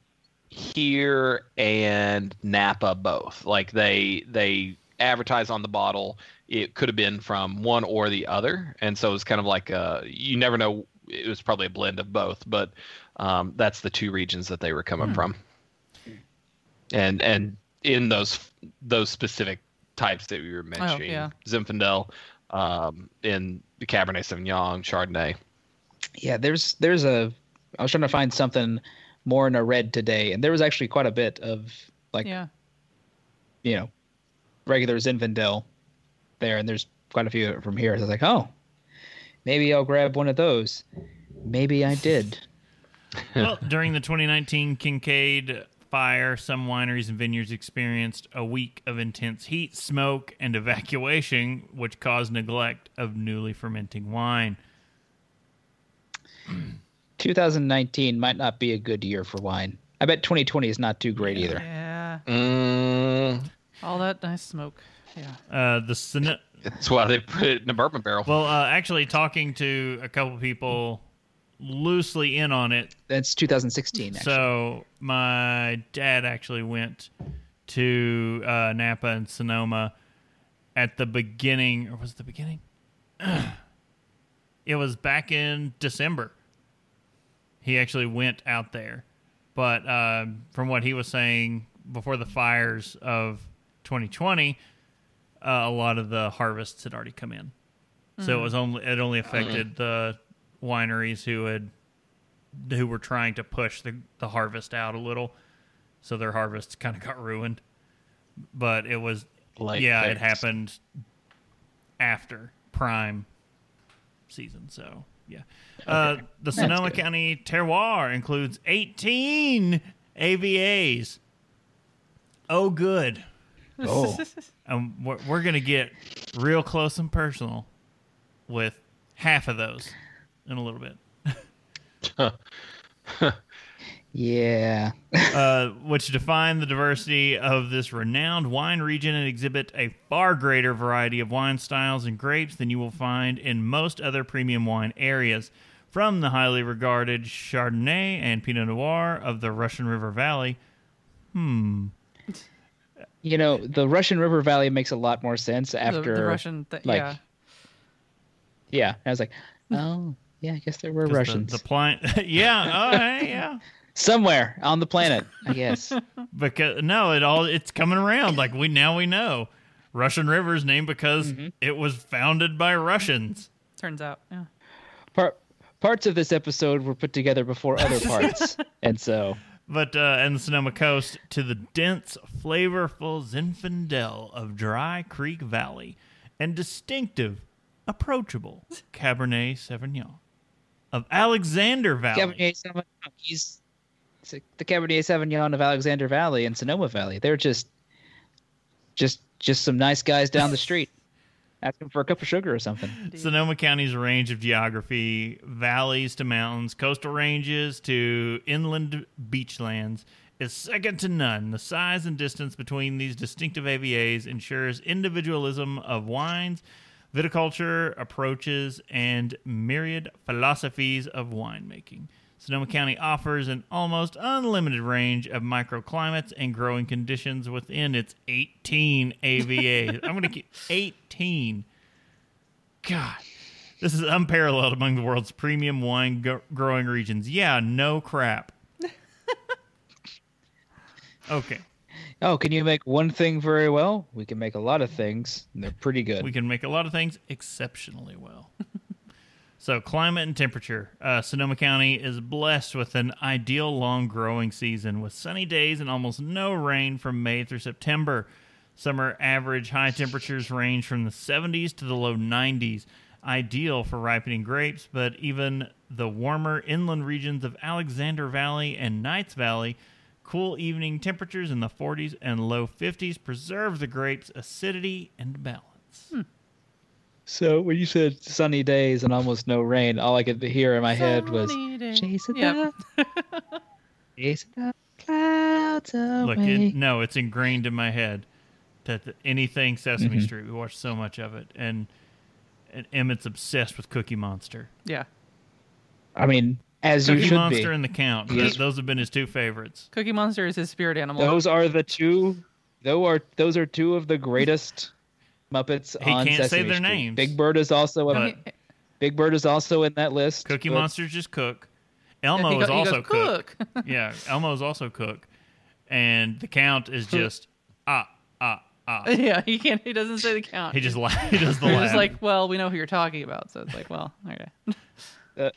here and Napa both. Like they they advertised on the bottle, it could have been from one or the other. And so it was kind of like uh, you never know. It was probably a blend of both, but um, that's the two regions that they were coming hmm. from. And and in those those specific types that we were mentioning, oh, yeah. Zinfandel, um, in Cabernet Sauvignon, Chardonnay. Yeah, there's there's a. I was trying to find something more in a red today, and there was actually quite a bit of like, yeah. you know, regular Zinfandel there, and there's quite a few from here. So I was like, oh, maybe I'll grab one of those. Maybe I did. Well, during the twenty nineteen Kincaid fire, some wineries and vineyards experienced a week of intense heat, smoke, and evacuation, which caused neglect of newly fermenting wine. twenty nineteen might not be a good year for wine. I bet twenty twenty is not too great either. Yeah. Mm. All that nice smoke. Yeah. Uh, the Sen- That's why they put it in a bourbon barrel. Well, uh, actually, talking to a couple people loosely in on it. That's two thousand sixteen, actually. So my dad actually went to uh, Napa and Sonoma at the beginning. Or was it the beginning? It was back in December. He actually went out there. But uh, from what he was saying, before the fires of twenty twenty, uh, a lot of the harvests had already come in. Mm. So it was only it only affected the wineries who had who were trying to push the, the harvest out a little. So their harvests kind of got ruined. But it was, Light yeah, fixed. It happened after prime season. So, yeah. Okay. Uh, the That's Sonoma good. County terroir includes eighteen A V As. Oh, good. Oh. um, we're we're going to get real close and personal with half of those in a little bit. Yeah. uh, which define the diversity of this renowned wine region and exhibit a far greater variety of wine styles and grapes than you will find in most other premium wine areas. From the highly regarded Chardonnay and Pinot Noir of the Russian River Valley. Hmm. You know, the Russian River Valley makes a lot more sense after... The, the Russian... Th- like, yeah. Yeah. I was like, oh, yeah, I guess there were Russians. The, the plan- yeah. Oh, hey, yeah. Somewhere on the planet, I guess. Because no, it all it's coming around. Like we now we know, Russian River's named because mm-hmm. it was founded by Russians. Turns out, yeah. Part, parts of this episode were put together before other parts, and so. But uh, and the Sonoma Coast to the dense, flavorful Zinfandel of Dry Creek Valley, and distinctive, approachable Cabernet Sauvignon of Alexander Valley. Cabernet Sauvignon. He's the Cabernet Sauvignon of Alexander Valley and Sonoma Valley. They're just just just some nice guys down the street asking for a cup of sugar or something. Indeed. Sonoma County's range of geography, valleys to mountains, coastal ranges to inland beachlands, is second to none. The size and distance between these distinctive A V As ensures individualism of wines, viticulture approaches, and myriad philosophies of winemaking. Sonoma County offers an almost unlimited range of microclimates and growing conditions within its eighteen A V As. I'm going to keep eighteen. God, this is unparalleled among the world's premium wine go- growing regions. Yeah, no crap. Okay. Oh, can you make one thing very well? We can make a lot of things, and they're pretty good. We can make a lot of things exceptionally well. So climate and temperature. Uh, Sonoma County is blessed with an ideal long growing season with sunny days and almost no rain from May through September. Summer average high temperatures range from the seventies to the low nineties, ideal for ripening grapes, but even the warmer inland regions of Alexander Valley and Knights Valley, cool evening temperatures in the forties and low fifties preserve the grapes' acidity and balance. Hmm. So when you said sunny days and almost no rain, all I could hear in my sunny head was days. Chasing yep. the chasing the clouds away. Look, it, no, it's ingrained in my head that the, anything Sesame mm-hmm. Street, we watch so much of it, and, and Emmett's obsessed with Cookie Monster. Yeah, I mean, as Cookie you should Monster be. Cookie Monster and The Count; those have been his two favorites. Cookie Monster is his spirit animal. Those are the two. Though are those are two of the greatest Muppets he on can't Sesame say their Street. Names. Big Bird is also a, Big Bird is also in that list. Cookie but, Monster's just Cook. Elmo go, is also goes, Cook. cook. Yeah, Elmo is also Cook, and the Count is just ah ah ah. Yeah, he can't. He doesn't say the Count. He just la- he does the. He's just like, well, we know who you're talking about, so it's like, well, okay. Uh,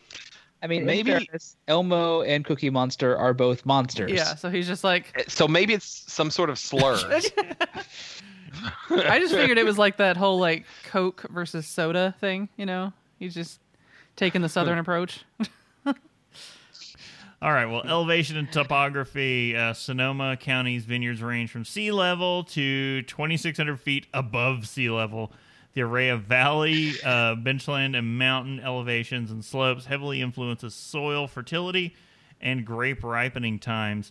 I mean, maybe fairness, Elmo and Cookie Monster are both monsters. Yeah, so he's just like. So maybe it's some sort of slur. I just figured it was like that whole like Coke versus soda thing. You know, he's just taking the Southern approach. All right. Well, elevation and topography. Uh, Sonoma County's vineyards range from sea level to twenty-six hundred feet above sea level. The array of valley, uh, benchland, and mountain elevations and slopes heavily influences soil fertility and grape ripening times,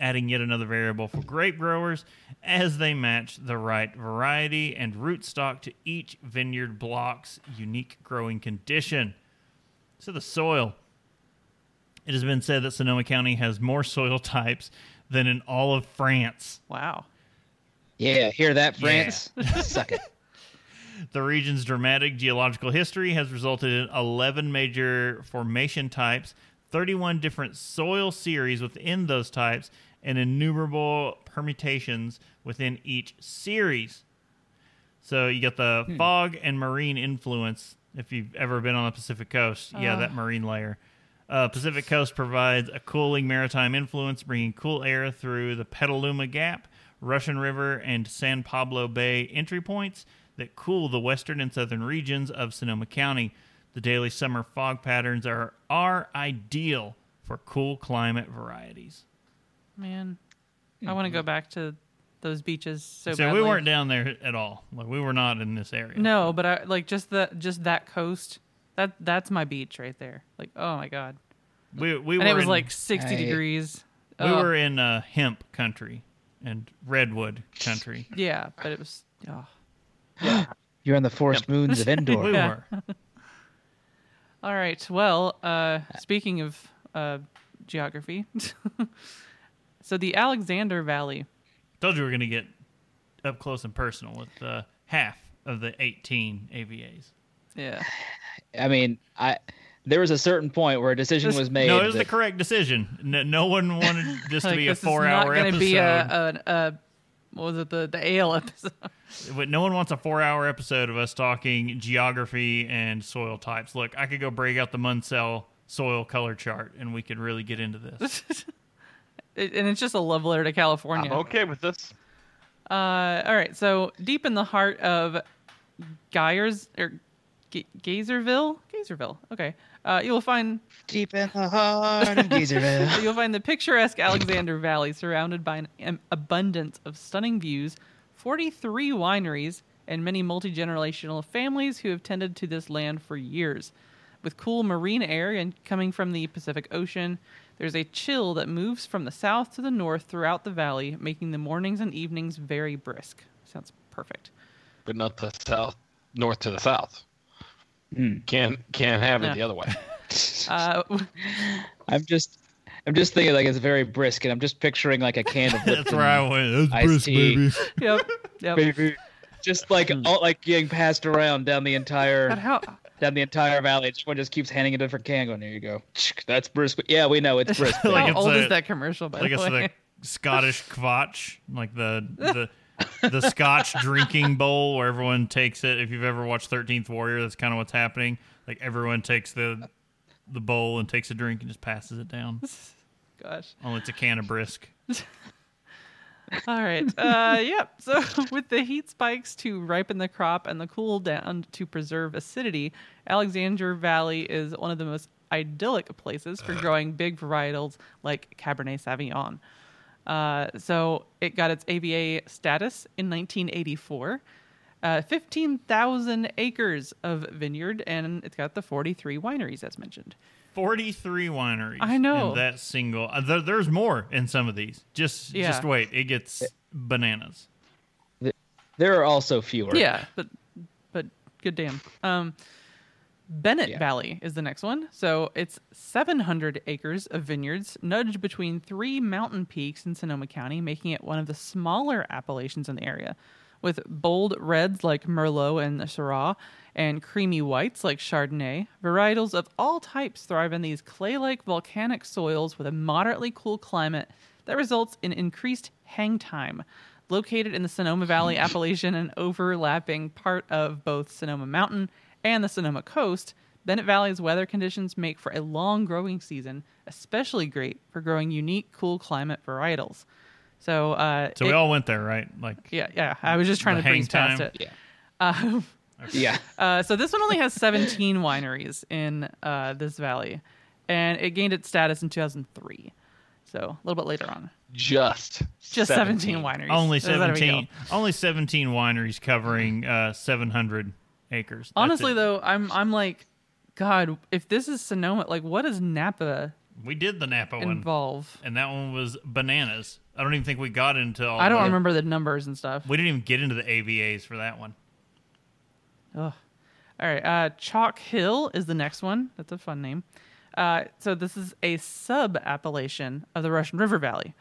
adding yet another variable for grape growers as they match the right variety and rootstock to each vineyard block's unique growing condition. So the soil. It has been said that Sonoma County has more soil types than in all of France. Wow. Yeah, hear that, France? Yeah. Suck it. The region's dramatic geological history has resulted in eleven major formation types, thirty-one different soil series within those types, and innumerable permutations within each series. So you got the hmm. fog and marine influence. If you've ever been on the Pacific Coast, yeah, uh. that marine layer. Uh, Pacific Coast provides a cooling maritime influence, bringing cool air through the Petaluma Gap, Russian River, and San Pablo Bay entry points that cool the western and southern regions of Sonoma County. The daily summer fog patterns are, are ideal for cool climate varieties. Man, I want to go back to those beaches so badly. So we weren't down there at all. Like, we were not in this area. No, but I, like just the just that coast, that that's my beach right there. Like, oh my god. We we and were it was in, like sixty I, degrees. We oh. were in uh, hemp country and redwood country. Yeah, but it was oh. Yeah. You're on the forest yep. moons of Endor. We were. All right. Well, uh, speaking of uh, geography, so the Alexander Valley. Told you we were going to get up close and personal with uh, half of the eighteen A V As. Yeah. I mean, I there was a certain point where a decision this, was made. No, it was that, the correct decision. No, no one wanted this like, to be a four-hour episode. This is not going to be a... a, a What was it, the, the ale episode? But no one wants a four-hour episode of us talking geography and soil types. Look, I could go break out the Munsell soil color chart, and we could really get into this. it, and it's just a love letter to California. I'm okay with this. Uh, all right, so deep in the heart of Geyers, or G- Geyserville? Geyserville, okay. Uh, you will find... Deep in the heart of Geyserville. You'll find the picturesque Alexander Valley surrounded by an abundance of stunning views, forty-three wineries, and many multi-generational families who have tended to this land for years. With cool marine air and coming from the Pacific Ocean, there's a chill that moves from the south to the north throughout the valley, making the mornings and evenings very brisk. Sounds perfect. But not the south, north to the south. Mm. Can't can't have it no. the other way. uh, I'm just I'm just thinking like it's very brisk, and I'm just picturing like a can of Lipton. That's where I went. That's brisk, tea. baby. Yep, yep. Baby, just like all like getting passed around down the entire how, down the entire valley. Someone just keeps handing a different can. Going, there you go. That's brisk. Yeah, we know it's brisk. Like how it's old a, is that commercial? By like the way, like it's the Scottish kvach, like the the. the Scotch drinking bowl where everyone takes it. If you've ever watched thirteenth Warrior, that's kind of what's happening. Like everyone takes the the bowl and takes a drink and just passes it down. Gosh. Only it's a can of brisk. All right. Uh, yep. So with the heat spikes to ripen the crop and the cool down to preserve acidity, Alexander Valley is one of the most idyllic places for growing big varietals like Cabernet Sauvignon. Uh, so it got its A V A status in nineteen eighty-four, uh, fifteen thousand acres of vineyard, and it's got the forty-three wineries as mentioned. forty-three wineries. I know. In that single. Uh, there, there's more in some of these. Just, yeah. just wait. It gets bananas. There are also fewer. Yeah, but but good damn. Um, Bennett yeah. Valley is the next one. So it's seven hundred acres of vineyards nudged between three mountain peaks in Sonoma County, making it one of the smaller appellations in the area, with bold reds like Merlot and Syrah and creamy whites like Chardonnay. Varietals of all types thrive in these clay-like volcanic soils with a moderately cool climate that results in increased hang time. Located in the Sonoma Valley appellation and overlapping part of both Sonoma Mountain and the Sonoma Coast, Bennett Valley's weather conditions make for a long growing season, especially great for growing unique cool climate varietals. So, uh, so we it, all went there, right? Like, yeah, yeah. I was just trying to breeze past it. Yeah. Uh, yeah. Uh, so this one only has seventeen wineries in uh, this valley, and it gained its status in two thousand three. So a little bit later on. Just just seventeen, seventeen wineries. Only seventeen. Only seventeen wineries covering uh, seven hundred acres. Honestly, though, I'm I'm like, God, if this is Sonoma, like, what does Napa? We did the Napa involve? one involve, and that one was bananas. I don't even think we got into all I don't the, remember the numbers and stuff. We didn't even get into the A V As for that one. Ugh. All right. Uh, Chalk Hill is the next one. That's a fun name. Uh, so this is a sub-appellation of the Russian River Valley.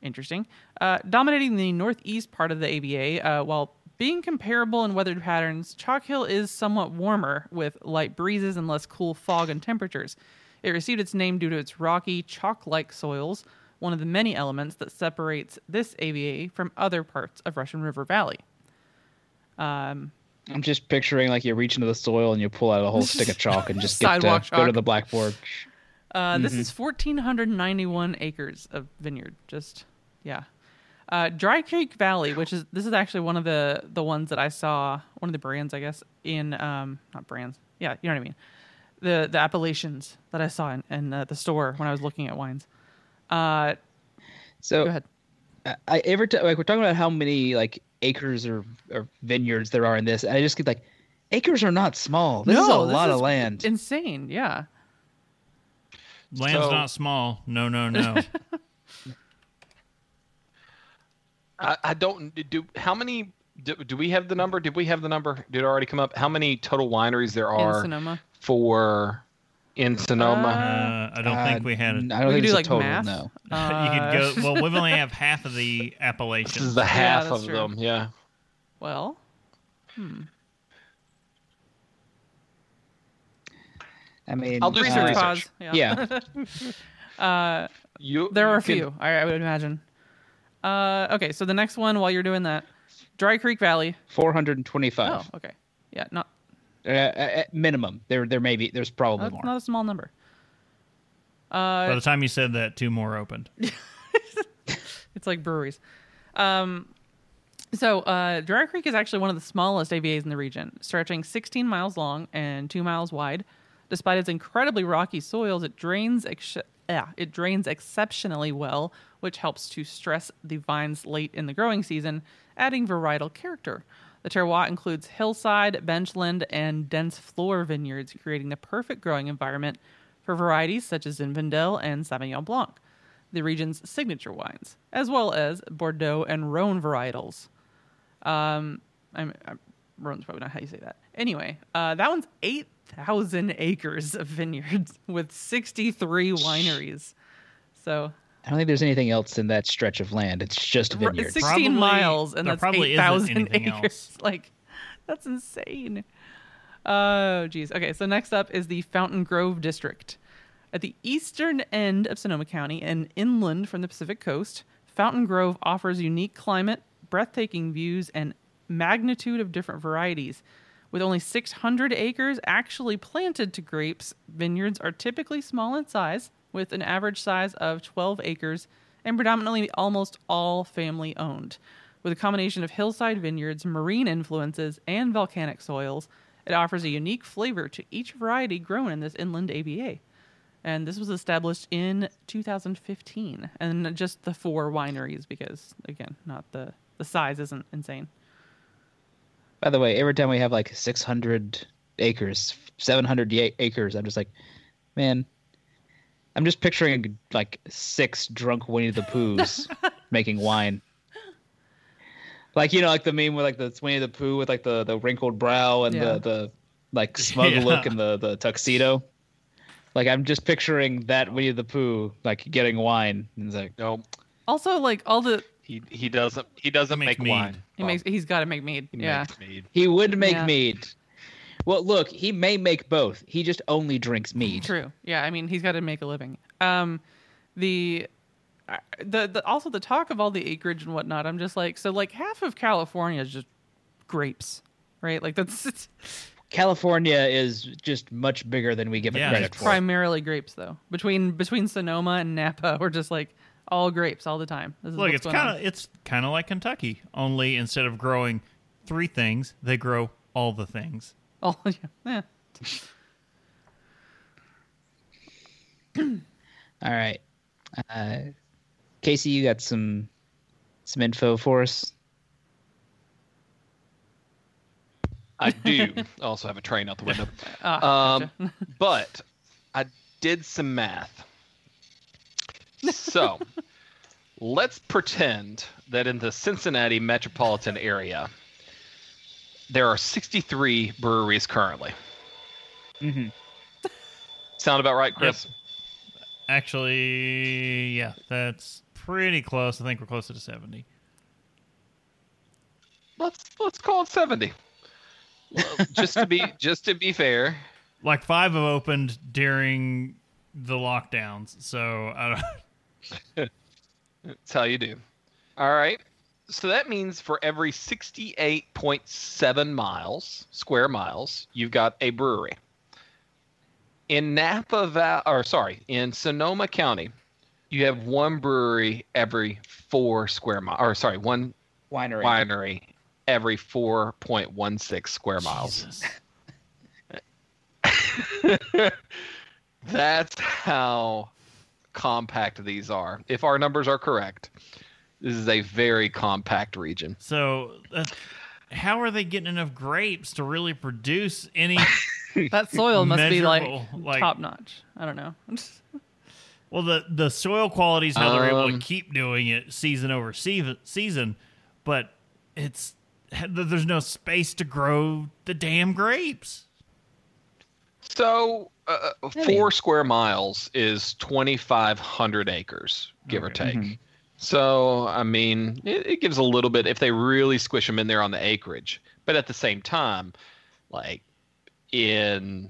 Interesting. Uh, dominating the northeast part of the A V A, uh, while being comparable in weather patterns, Chalk Hill is somewhat warmer with light breezes and less cool fog and temperatures. It received its name due to its rocky, chalk-like soils, one of the many elements that separates this A V A from other parts of Russian River Valley. Um, I'm just picturing, like, you reach into the soil and you pull out a whole stick of chalk and just get to go to the blackboard. Uh, mm-hmm. This is one thousand four hundred ninety-one acres of vineyard. Just, yeah. Uh, Dry Creek Valley, which is, this is actually one of the, the ones that I saw, one of the brands, I guess, in, um, not brands, yeah, you know what I mean, the the appellations that I saw in, in uh, the store when I was looking at wines. Uh, so, go ahead. I every time like we're talking about how many like acres or, or vineyards there are in this, and I just get like, acres are not small. This no, is a this lot is of land. Insane, yeah. Land's so, not small. No, no, no. I, I don't do. How many do, do we have the number? Did we have the number? Did it already come up? How many total wineries there are in Sonoma? For? In Sonoma, uh, I don't uh, think we had. It. I don't we think it's do, a like, total. Math? No, uh, you could go. Well, we only have half of the appellations. This is the half yeah, of true. them. Yeah. Well. Hmm. I mean, I'll do some uh, research. Pause. Yeah. yeah. uh, you. There are a few. Can... I, I would imagine. Uh, okay, so the next one, while you're doing that, Dry Creek Valley. Four hundred and twenty-five. Oh, okay. Yeah, not. Uh, at minimum, there there may be, there's probably That's more. That's not a small number. Uh, By the time you said that, two more opened. It's like breweries. Um, so uh, Dry Creek is actually one of the smallest A V As in the region, stretching sixteen miles long and two miles wide. Despite its incredibly rocky soils, it drains ex- yeah, it drains exceptionally well, which helps to stress the vines late in the growing season, adding varietal character. The terroir includes hillside, benchland, and dense floor vineyards, creating the perfect growing environment for varieties such as Zinfandel and Sauvignon Blanc, the region's signature wines, as well as Bordeaux and Rhone varietals. Um, I'm, I'm, Rhone's probably not how you say that. Anyway, uh, that one's eight thousand acres of vineyards with sixty-three wineries. So... I don't think there's anything else in that stretch of land. It's just vineyards. It's sixteen probably, miles, and that's eight thousand acres. Else. Like, that's insane. Oh, geez. Okay, so next up is the Fountain Grove District. At the eastern end of Sonoma County and inland from the Pacific Coast, Fountain Grove offers unique climate, breathtaking views, and magnitude of different varieties. With only six hundred acres actually planted to grapes, vineyards are typically small in size, with an average size of twelve acres and predominantly almost all family-owned. With a combination of hillside vineyards, marine influences, and volcanic soils, it offers a unique flavor to each variety grown in this inland A V A. And this was established in two thousand fifteen, and just the four wineries because, again, not the, the size isn't insane. By the way, every time we have like six hundred acres, seven hundred acres, I'm just like, man... I'm just picturing like six drunk Winnie the Poohs making wine. Like, you know, like the meme with like the Winnie the Pooh with like the, the wrinkled brow and yeah. the, the like smug yeah. look in the, the tuxedo. Like I'm just picturing that Winnie the Pooh like getting wine. And he's like, no. Also, like all the he he doesn't he doesn't make mead. wine. He well, makes he's got to make mead. He yeah, makes mead. He would make yeah. mead. Well, look, he may make both. He just only drinks mead. True. Yeah, I mean, he's got to make a living. Um, the, the the also the talk of all the acreage and whatnot. I'm just like, so like half of California is just grapes, right? Like that's. It's, California is just much bigger than we give yeah, it credit for. Primarily grapes, though. Between between Sonoma and Napa, we're just like all grapes all the time. This is Look, it's kind of it's kind of like Kentucky, only instead of growing three things, they grow all the things. Oh yeah. all right, uh, Casey, you got some some info for us. I do also have a train out the window. Oh, um, gotcha. But I did some math. So let's pretend that in the Cincinnati metropolitan area, there are sixty-three breweries currently. Mm-hmm. Sound about right, Chris? Yep. Actually, yeah, that's pretty close. I think we're closer to seventy. Let's let's call it seventy. Well, just to be just to be fair, like five have opened during the lockdowns, so I don't. That's how you do. All right, so that means for every sixty-eight point seven miles, square miles, you've got a brewery. In Napa Valley, or sorry, in Sonoma County, you have one brewery every four square miles, or sorry, one winery. Winery. Every four point one six square miles. That's how compact these are. If our numbers are correct, this is a very compact region. So uh, how are they getting enough grapes to really produce any that soil must be like, like top notch. I don't know. Well, the, the soil quality is how um, they're able to keep doing it season over season, but it's there's no space to grow the damn grapes. So uh, four square miles is twenty-five hundred acres, give okay. or take. Mm-hmm. So, I mean, it, it gives a little bit if they really squish them in there on the acreage. But at the same time, like in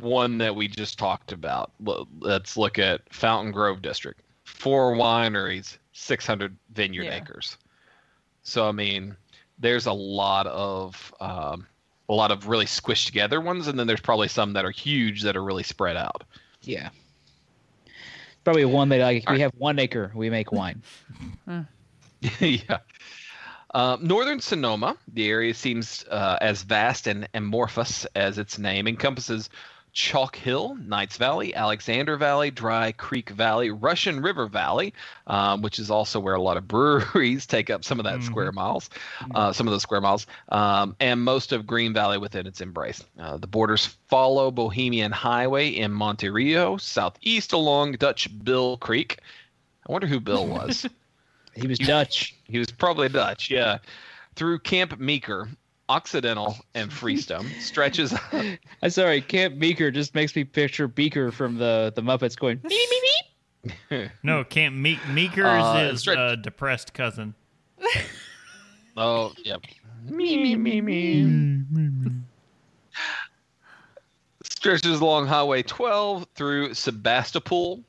one that we just talked about, let's look at Fountain Grove District. Four wineries, six hundred vineyard yeah. acres. So, I mean, there's a lot of um, a lot of really squished together ones, and then there's probably some that are huge that are really spread out. Yeah. Probably one that, like, if we have one acre, we make wine. yeah. Uh, Northern Sonoma, the area seems uh, as vast and amorphous as its name, encompasses Chalk Hill, Knights Valley, Alexander Valley, Dry Creek Valley, Russian River Valley, um, which is also where a lot of breweries take up some of that mm. square miles, uh, some of those square miles, um, and most of Green Valley within its embrace. Uh, the borders follow Bohemian Highway in Monterrey, southeast along Dutch Bill Creek. I wonder who Bill was. He was Dutch. He was probably Dutch, yeah. Through Camp Meeker, Occidental, and Freestone stretches up. I'm sorry, Camp Meeker just makes me picture Beaker from the, the Muppets going, beep, beep, beep. No, Camp Me- Meeker's uh, is stretch- a depressed cousin. Oh, yep. Me, me, me, me. me, me, me. Stretches along Highway twelve through Sebastopol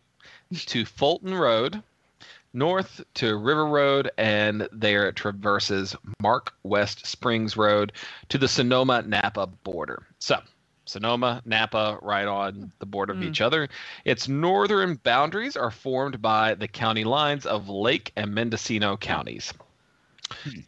to Fulton Road, north to River Road, and there it traverses Mark West Springs Road to the Sonoma-Napa border. So, Sonoma-Napa right on the border mm. of each other. Its northern boundaries are formed by the county lines of Lake and Mendocino counties. Mm.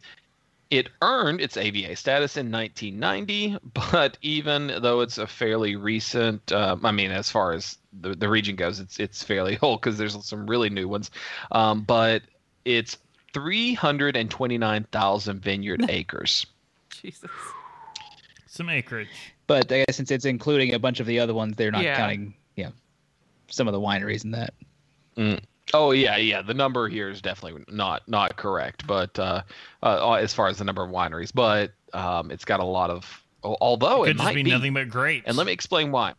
It earned its A V A status in nineteen ninety, but even though it's a fairly recent, uh, I mean, as far as the, the region goes, it's it's fairly old because there's some really new ones. Um, but it's three hundred twenty-nine thousand vineyard acres. Jesus. Some acreage. But I guess since it's including a bunch of the other ones, they're not yeah. counting yeah, some of the wineries in that. Mm. Oh, yeah, yeah. The number here is definitely not not correct, but uh, uh, as far as the number of wineries, but um, it's got a lot of Although it, could it just might be, be nothing but grapes. And let me explain why.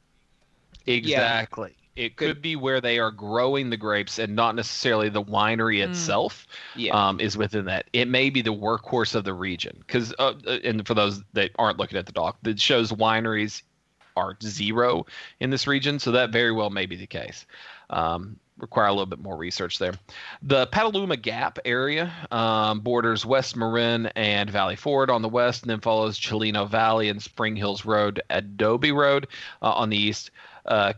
Exactly. Yeah. It could be where they are growing the grapes and not necessarily the winery mm. itself yeah. um, is within that. It may be the workhorse of the region. Because, uh, and for those that aren't looking at the doc, that shows wineries are zero in this region. So that very well may be the case. Um, require a little bit more research there. The Petaluma Gap area um, borders West Marin and Valley Ford on the west, and then follows Chileno Valley and Spring Hills Road, Adobe Road uh, on the east. Uh,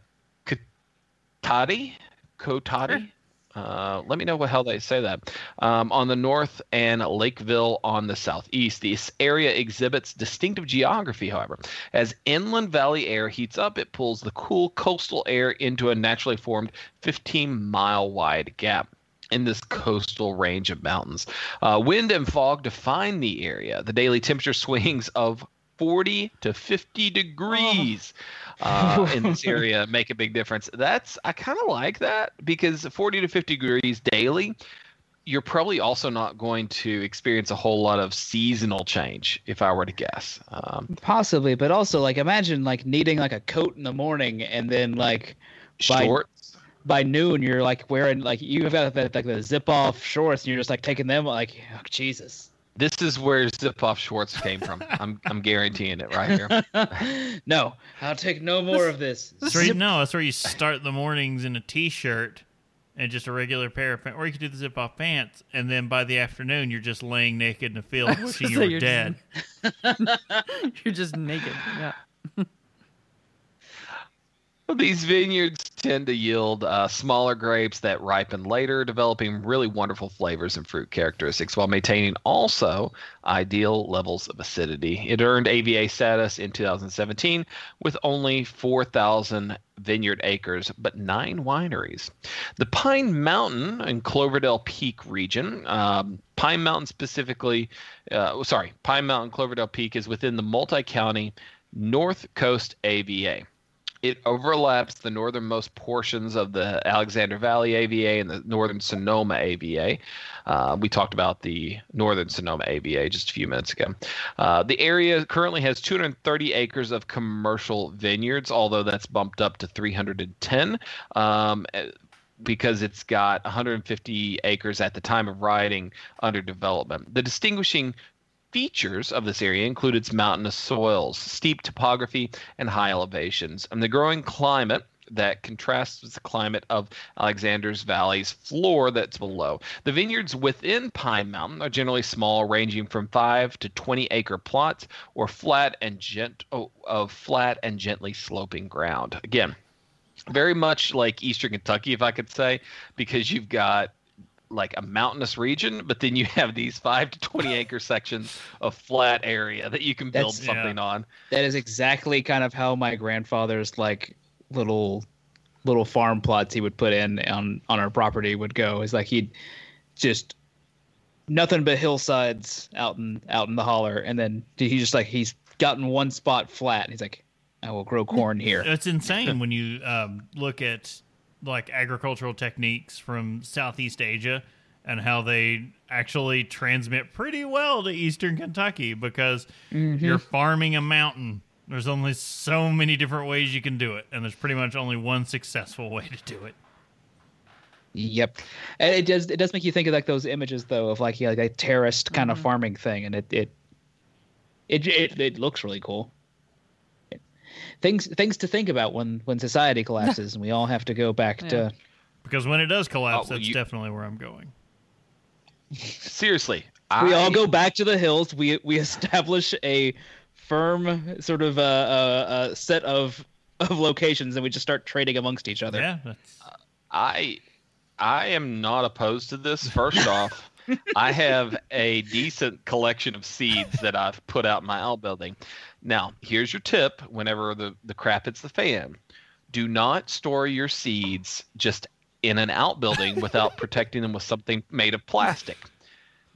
Cotati, Cotati. Uh, let me know what how they say that. Um, on the north and Lakeville on the southeast. This area exhibits distinctive geography, however. As inland valley air heats up, it pulls the cool coastal air into a naturally formed fifteen-mile-wide gap in this coastal range of mountains. Uh, wind and fog define the area. The daily temperature swings of forty to fifty degrees uh, in this area make a big difference. That's I kind of like that, because forty to fifty degrees daily, you're probably also not going to experience a whole lot of seasonal change, if I were to guess. Um, Possibly, but also like imagine like needing like a coat in the morning and then like shorts by, by noon you're like wearing like you've got that, like the zip off shorts and you're just like taking them like oh, Jesus. This is where Zip-Off Schwartz came from. I'm I'm guaranteeing it right here. No, I'll take no more that's, of this. That's where, no, that's where you start the mornings in a T-shirt and just a regular pair of pants. Or you could do the zip-off pants, and then by the afternoon, you're just laying naked in the field until you're, you're dead. Just, you're just naked, yeah. These vineyards tend to yield uh, smaller grapes that ripen later, developing really wonderful flavors and fruit characteristics while maintaining also ideal levels of acidity. It earned A V A status in two thousand seventeen with only four thousand vineyard acres, but nine wineries. The Pine Mountain and Cloverdale Peak region, um, Pine Mountain specifically, uh, sorry, Pine Mountain Cloverdale Peak is within the multi-county North Coast A V A. It overlaps the northernmost portions of the Alexander Valley A V A and the Northern Sonoma A V A. Uh, we talked about the Northern Sonoma A V A just a few minutes ago. Uh, the area currently has two hundred thirty acres of commercial vineyards, although that's bumped up to three hundred ten um, because it's got one hundred fifty acres at the time of writing under development. The distinguishing features of this area include its mountainous soils, steep topography, and high elevations, and the growing climate that contrasts with the climate of Alexander's Valley's floor that's below. The vineyards within Pine Mountain are generally small, ranging from five to twenty acre plots or flat and gent- oh, of flat and gently sloping ground. Again, very much like Eastern Kentucky, if I could say, because you've got like a mountainous region, but then you have these five to twenty acre sections of flat area that you can build That's, something yeah. on. That is exactly kind of how my grandfather's like little little farm plots he would put in on, on our property would go. It's like he'd just nothing but hillsides out in out in the holler, and then he just like he's gotten one spot flat. He's like, I will grow corn here. It's insane when you um, look at like agricultural techniques from Southeast Asia and how they actually transmit pretty well to Eastern Kentucky, because mm-hmm. you're farming a mountain. There's only so many different ways you can do it, and there's pretty much only one successful way to do it. Yep. And it does, it does make you think of like those images though of like, yeah, like a terraced kind mm-hmm. of farming thing. And it, it, it, it, it looks really cool. Things things to think about when, when society collapses and we all have to go back yeah. to... Because when it does collapse, oh, well, that's you... definitely where I'm going. Seriously. We I... all go back to the hills. We we establish a firm sort of uh, uh, uh, set of, of locations, and we just start trading amongst each other. Yeah, that's... Uh, I I am not opposed to this, first off. I have a decent collection of seeds that I've put out in my outbuilding. Now, here's your tip whenever the, the crap hits the fan. Do not store your seeds just in an outbuilding without protecting them with something made of plastic,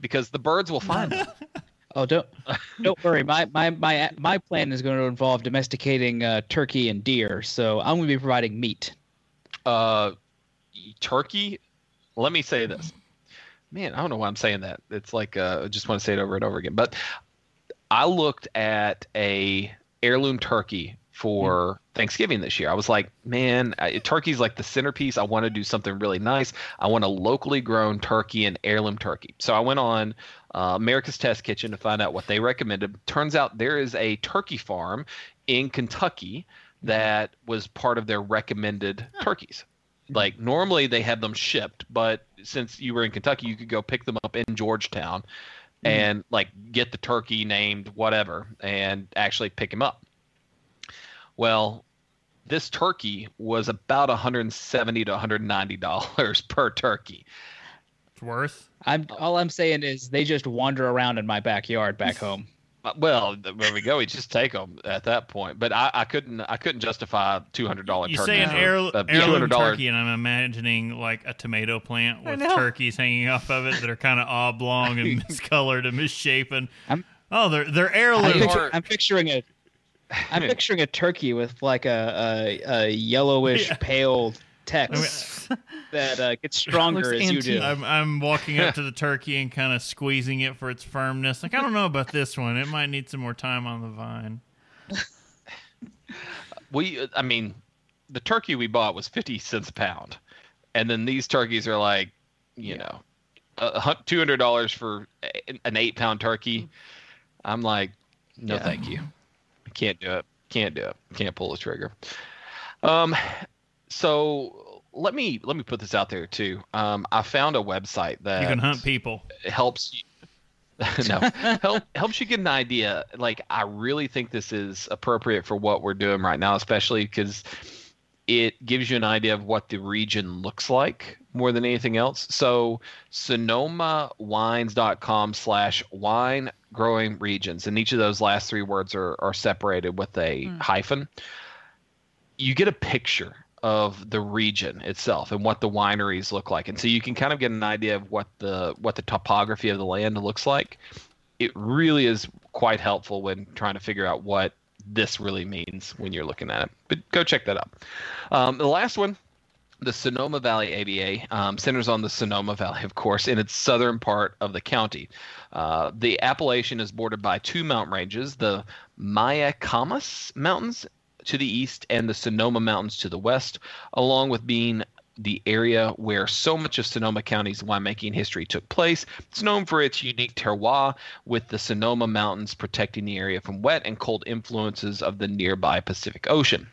because the birds will find them. Oh, don't don't worry. My my my my plan is going to involve domesticating uh, turkey and deer, so I'm going to be providing meat. Uh, turkey? Let me say this. Man, I don't know why I'm saying that. It's like uh, I just want to say it over and over again. But I looked at a heirloom turkey for Thanksgiving this year. I was like, man, I, turkey's like the centerpiece. I want to do something really nice. I want a locally grown turkey and heirloom turkey. So I went on uh, America's Test Kitchen to find out what they recommended. Turns out there is a turkey farm in Kentucky that was part of their recommended turkeys. Like normally they have them shipped, but since you were in Kentucky, you could go pick them up in Georgetown and like get the turkey named whatever and actually pick him up. Well, this turkey was about one hundred seventy to one hundred ninety dollars per turkey. It's worth. I'm all I'm saying is they just wander around in my backyard back home. Well, there we go. We just take them at that point. But I, I couldn't. I couldn't justify two hundred dollar turkey. You say an air, uh, heirloom turkey, and I'm imagining like a tomato plant with turkeys hanging off of it that are kind of oblong and miscolored and misshapen. I'm, oh, they're they're heirloom. I'm, picture, I'm picturing a. I'm picturing a turkey with like a a, a yellowish yeah. pale text that uh, gets stronger as antique. You do. I'm, I'm walking up to the turkey and kind of squeezing it for its firmness. Like, I don't know about this one. It might need some more time on the vine. We, I mean, the turkey we bought was fifty cents a pound. And then these turkeys are like, you yeah. know, uh, two hundred dollars for an eight pound turkey. I'm like, no, yeah. thank you. Can't do it. Can't do it. Can't pull the trigger. Um, so let me let me put this out there too. Um, I found a website that you can hunt people. Helps you. no, help, helps you get an idea. Like I really think this is appropriate for what we're doing right now, especially because it gives you an idea of what the region looks like more than anything else. So Sonoma Wines dot com slash wine growing regions. And each of those last three words are, are separated with a mm. hyphen. You get a picture of the region itself and what the wineries look like. And so you can kind of get an idea of what the, what the topography of the land looks like. It really is quite helpful when trying to figure out what this really means when you're looking at it, but go check that out. Um, the last one, the Sonoma Valley A B A, um, centers on the Sonoma Valley, of course, in its southern part of the county. Uh, the appellation is bordered by two mountain ranges, the Mayacamas Mountains to the east and the Sonoma Mountains to the west, along with being the area where so much of Sonoma County's winemaking history took place. It's known for its unique terroir, with the Sonoma Mountains protecting the area from wet and cold influences of the nearby Pacific Ocean.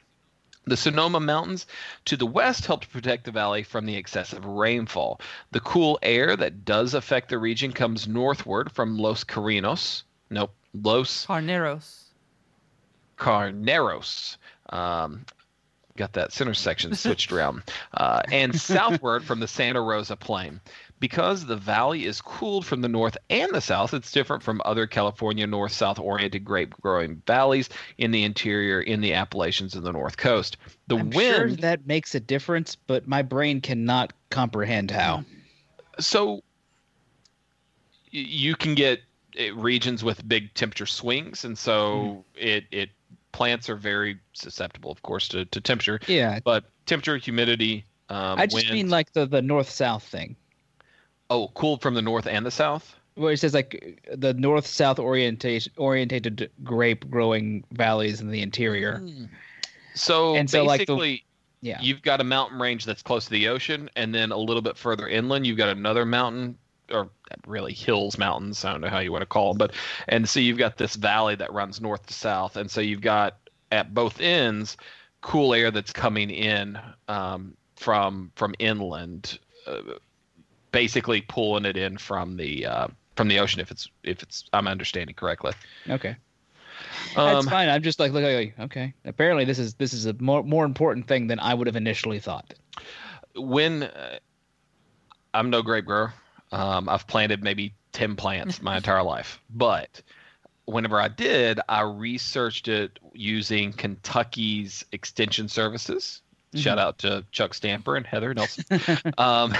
The Sonoma Mountains to the west helped protect the valley from the excessive rainfall. The cool air that does affect the region comes northward from Los Carrinos. Nope, Los... Carneros. Carneros. Um... Got that center section switched around. Uh, and southward from the Santa Rosa Plain. Because the valley is cooled from the north and the south, it's different from other California north-south oriented grape-growing valleys in the interior, in the Appalachians and the North Coast. The I'm wind, sure that makes a difference, but my brain cannot comprehend how. So you can get regions with big temperature swings, and so mm. it it – plants are very susceptible, of course, to, to temperature. Yeah. But temperature, humidity, um, I just wind. mean like the, the north-south thing. Oh, cooled from the north and the south? Well, it says like the north-south orientation orientated grape-growing valleys in the interior. Mm. So, and so basically, like the, yeah. you've got a mountain range that's close to the ocean, and then a little bit further inland, you've got another mountain, or really hills, mountains, I don't know how you want to call them. But, and so you've got this valley that runs north to south. And so you've got at both ends cool air that's coming in um, from from inland, uh, basically pulling it in from the uh, from the ocean, if it's if it's I'm understanding correctly. Okay. Um, that's fine. I'm just like, look, like, okay. Apparently this is this is a more, more important thing than I would have initially thought. When uh, I'm no grape grower. Um, I've planted maybe ten plants my entire life, but whenever I did, I researched it using Kentucky's extension services. Mm-hmm. Shout out to Chuck Stamper and Heather Nelson. um,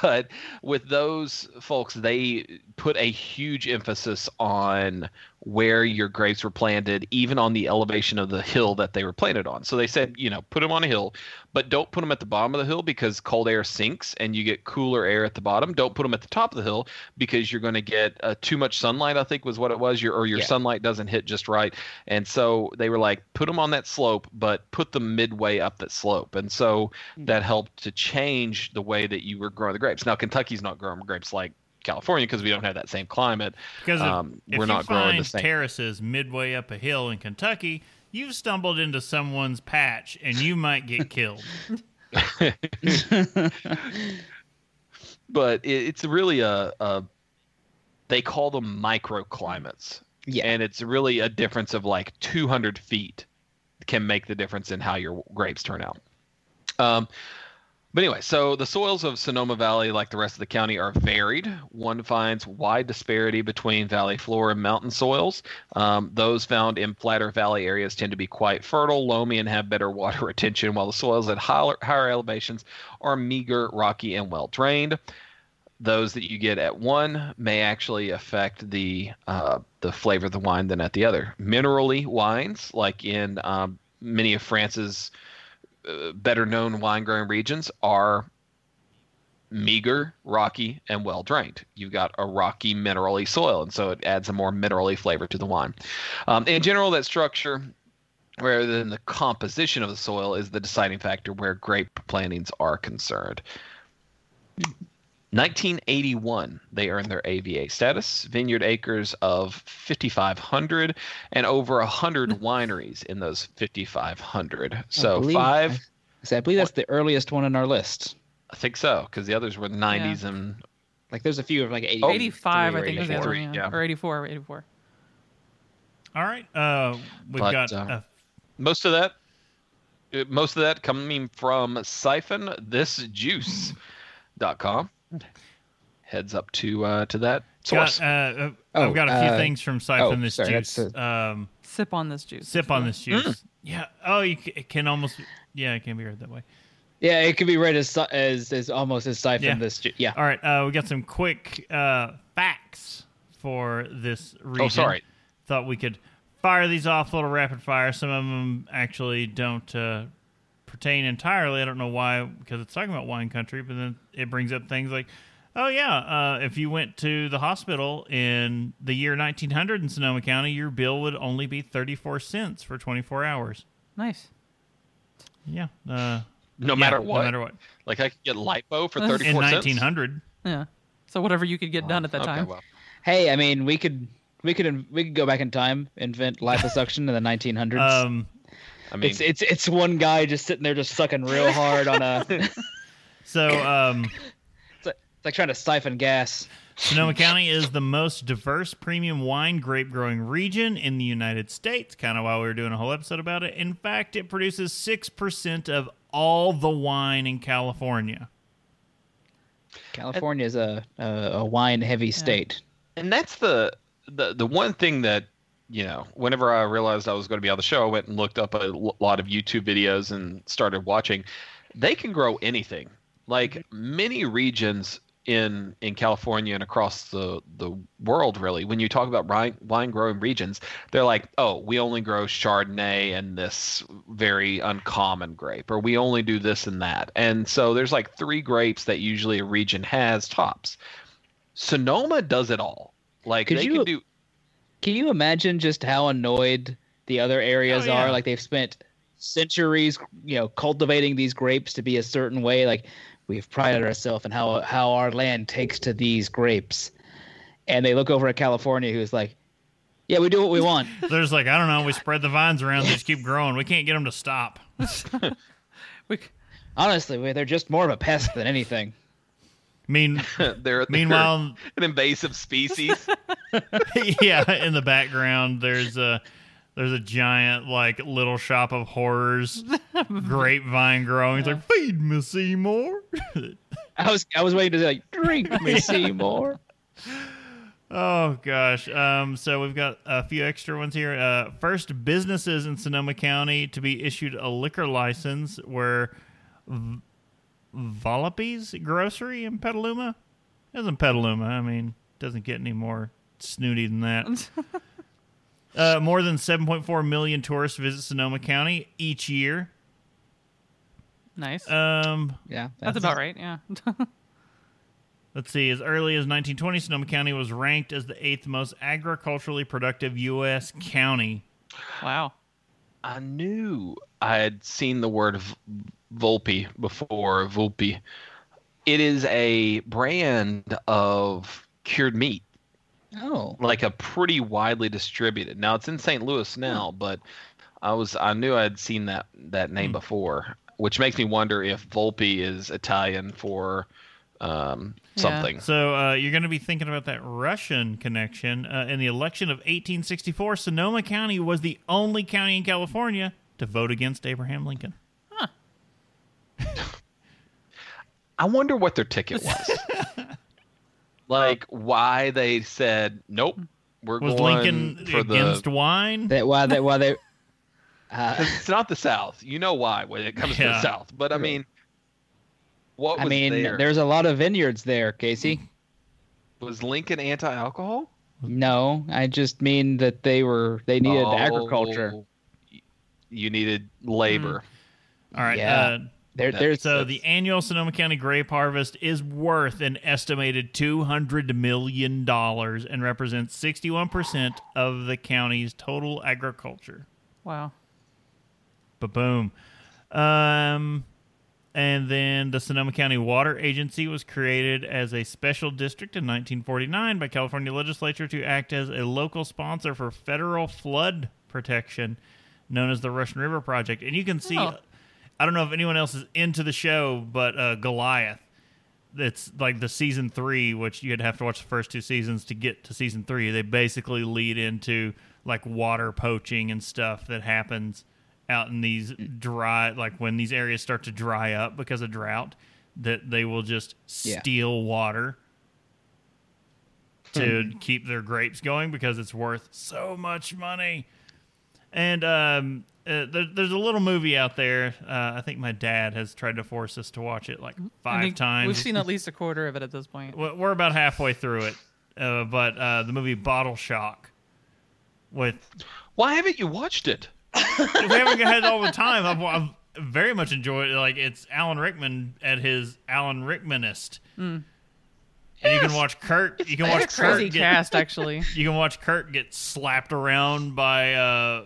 but with those folks, they put a huge emphasis on where your grapes were planted, even on the elevation of the hill that they were planted on. So they said, you know, put them on a hill, but don't put them at the bottom of the hill because cold air sinks and you get cooler air at the bottom. Don't put them at the top of the hill because you're going to get uh, too much sunlight, I think was what it was, your, or your yeah. sunlight doesn't hit just right. And so they were like, put them on that slope, but put them midway up that slope. And so mm-hmm. that helped to change the way that you were growing the grapes. Now, Kentucky's not growing grapes like California because we don't have that same climate. Because um, if, if we're not growing find the same terraces midway up a hill in Kentucky, you've stumbled into someone's patch and you might get killed. But it, it's really a, a they call them microclimates. Yeah, and it's really a difference of like two hundred feet can make the difference in how your grapes turn out. Um. But anyway, so the soils of Sonoma Valley, like the rest of the county, are varied. One finds wide disparity between valley floor and mountain soils. Um, those found in flatter valley areas tend to be quite fertile, loamy, and have better water retention, while the soils at higher, higher elevations are meager, rocky, and well-drained. Those that you get at one may actually affect the uh, the flavor of the wine than at the other. Minerally wines, like in um, many of France's Uh, better known wine growing regions, are meager, rocky, and well drained. You've got a rocky, minerally soil, and so it adds a more minerally flavor to the wine. Um, in general, that structure, rather than the composition of the soil, is the deciding factor where grape plantings are concerned. nineteen eighty-one, they earned their A V A status, vineyard acres of fifty-five hundred and over one hundred wineries in those fifty-five hundred. So I believe, five. I, I believe that's the earliest one on our list. I think so, because the others were the nineties yeah. and like there's a few of like eighty, oh, eighty-five, I think, was the other one, yeah. or eighty-four, eighty-four. All right, uh, we've but, got uh, uh, most of that. Most of that coming from siphon this juice dot com. Heads up to uh, to that source. Got, uh, I've oh, got a few uh, things from Siphon oh, This sorry, Juice. A... Um, sip on this juice. Sip on this juice. Mm. Yeah. Oh, you c- it can almost. Yeah, it can be read that way. Yeah, it can be read as as, as almost as Siphon yeah. This Juice. Yeah. All right. Uh, we got some quick uh, facts for this region. Oh, sorry. Thought we could fire these off a little rapid fire. Some of them actually don't. Uh, pertain entirely. I don't know why, because it's talking about wine country, but then it brings up things like, oh yeah, uh, if you went to the hospital in the year nineteen hundred in Sonoma County, your bill would only be thirty-four cents for twenty-four hours. Nice. Yeah. Uh, no yeah, matter what. No matter what. Like I could get lipo for thirty-four cents? In nineteen hundred. Yeah. So whatever you could get wow. done at that okay, time. Well. Hey, I mean, we could we could we could go back in time, invent liposuction in the nineteen hundreds. Um I mean, it's it's it's one guy just sitting there just sucking real hard on a. So um, it's, like, it's like trying to siphon gas. Sonoma County is the most diverse premium wine grape growing region in the United States. Kind of why we were doing a whole episode about it. In fact, it produces six percent of all the wine in California. California is a a, a wine heavy yeah. state, and that's the the the one thing that. You know, whenever I realized I was going to be on the show, I went and looked up a l- lot of YouTube videos and started watching. They can grow anything. Like many regions in in California and across the, the world, really, when you talk about wine, wine growing regions, they're like, oh, we only grow Chardonnay and this very uncommon grape, or we only do this and that. And so there's like three grapes that usually a region has tops. Sonoma does it all. Like Could they you... can do... Can you imagine just how annoyed the other areas oh, yeah. are? Like they've spent centuries, you know, cultivating these grapes to be a certain way. Like we've prided ourselves on how how our land takes to these grapes, and they look over at California, who's like, "Yeah, we do what we want." They're just like, "I don't know. We spread the vines around; they just keep growing. We can't get them to stop." we... Honestly, they're just more of a pest than anything. Mean, they're, meanwhile, they're an invasive species. Yeah, in the background, there's a there's a giant like little shop of horrors, grapevine growing. It's like feed me Seymour. I was I was waiting to say like, drink me Seymour. Oh gosh. Um. So we've got a few extra ones here. Uh, first businesses in Sonoma County to be issued a liquor license were. V- Volapy's Grocery in Petaluma? It was in Petaluma. I mean, doesn't get any more snooty than that. Uh, more than seven point four million tourists visit Sonoma County each year. Nice. Um, yeah, that's, that's about right, yeah. Let's see. As early as nineteen twenty, Sonoma County was ranked as the eighth most agriculturally productive U S county. Wow. I knew I had seen the word Volpe before, Volpe. It is a brand of cured meat. Oh. Like a pretty widely distributed. Now, it's in Saint Louis now, mm. but I was I knew I had seen that, that name mm. before, which makes me wonder if Volpe is Italian for um, yeah. something. So uh, you're going to be thinking about that Russian connection. Uh, in the election of eighteen sixty-four, Sonoma County was the only county in California to vote against Abraham Lincoln. Huh. I wonder what their ticket was. Like why they said nope, we're was going Lincoln for the against wine. That why that why they. Uh, it's not the South, you know why when it comes yeah. to the South. But I mean, what I was mean, there? There's a lot of vineyards there, Casey. Was Lincoln anti-alcohol? No, I just mean that they were they needed oh, agriculture. You needed labor. Mm. All right. Yeah. Uh, There, there's, so the annual Sonoma County grape harvest is worth an estimated two hundred million dollars and represents sixty-one percent of the county's total agriculture. Wow. Ba-boom. Um, and then the Sonoma County Water Agency was created as a special district in nineteen forty-nine by California legislature to act as a local sponsor for federal flood protection known as the Russian River Project. And you can see... Oh. I don't know if anyone else is into the show, but uh, Goliath, it's like the season three, which you'd have to watch the first two seasons to get to season three. They basically lead into like water poaching and stuff that happens out in these dry, like when these areas start to dry up because of drought, that they will just yeah. steal water to keep their grapes going because it's worth so much money. And, um, Uh, there, there's a little movie out there. Uh, I think my dad has tried to force us to watch it like five I mean, times. We've seen at least a quarter of it at this point. We're about halfway through it. Uh, but uh, the movie Bottle Shock. With Why haven't you watched it? We haven't had it all the time. I've, I've very much enjoyed it. Like, it's Alan Rickman at his Alan Rickmanist. Mm. And yes. you can watch Kurt. It's you can watch Kurt get, cast, actually. You can watch Kurt get slapped around by... Uh,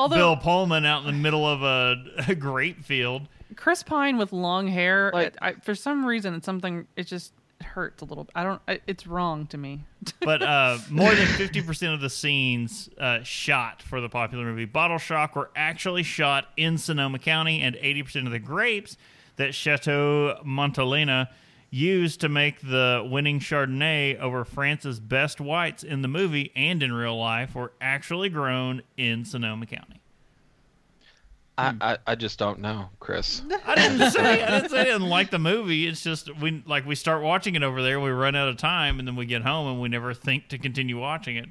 Although, Bill Pullman out in the middle of a, a grape field. Chris Pine with long hair. Like, I, for some reason, it's something. It just hurts a little. I don't. I, it's wrong to me. But uh, more than fifty percent of the scenes uh, shot for the popular movie Bottle Shock were actually shot in Sonoma County, and eighty percent of the grapes that Chateau Montalena used to make the winning Chardonnay over France's best whites in the movie and in real life were actually grown in Sonoma County. I, I, I just don't know, Chris. I didn't say I didn't say I didn't like the movie. It's just we like we start watching it over there, we run out of time, and then we get home and we never think to continue watching it.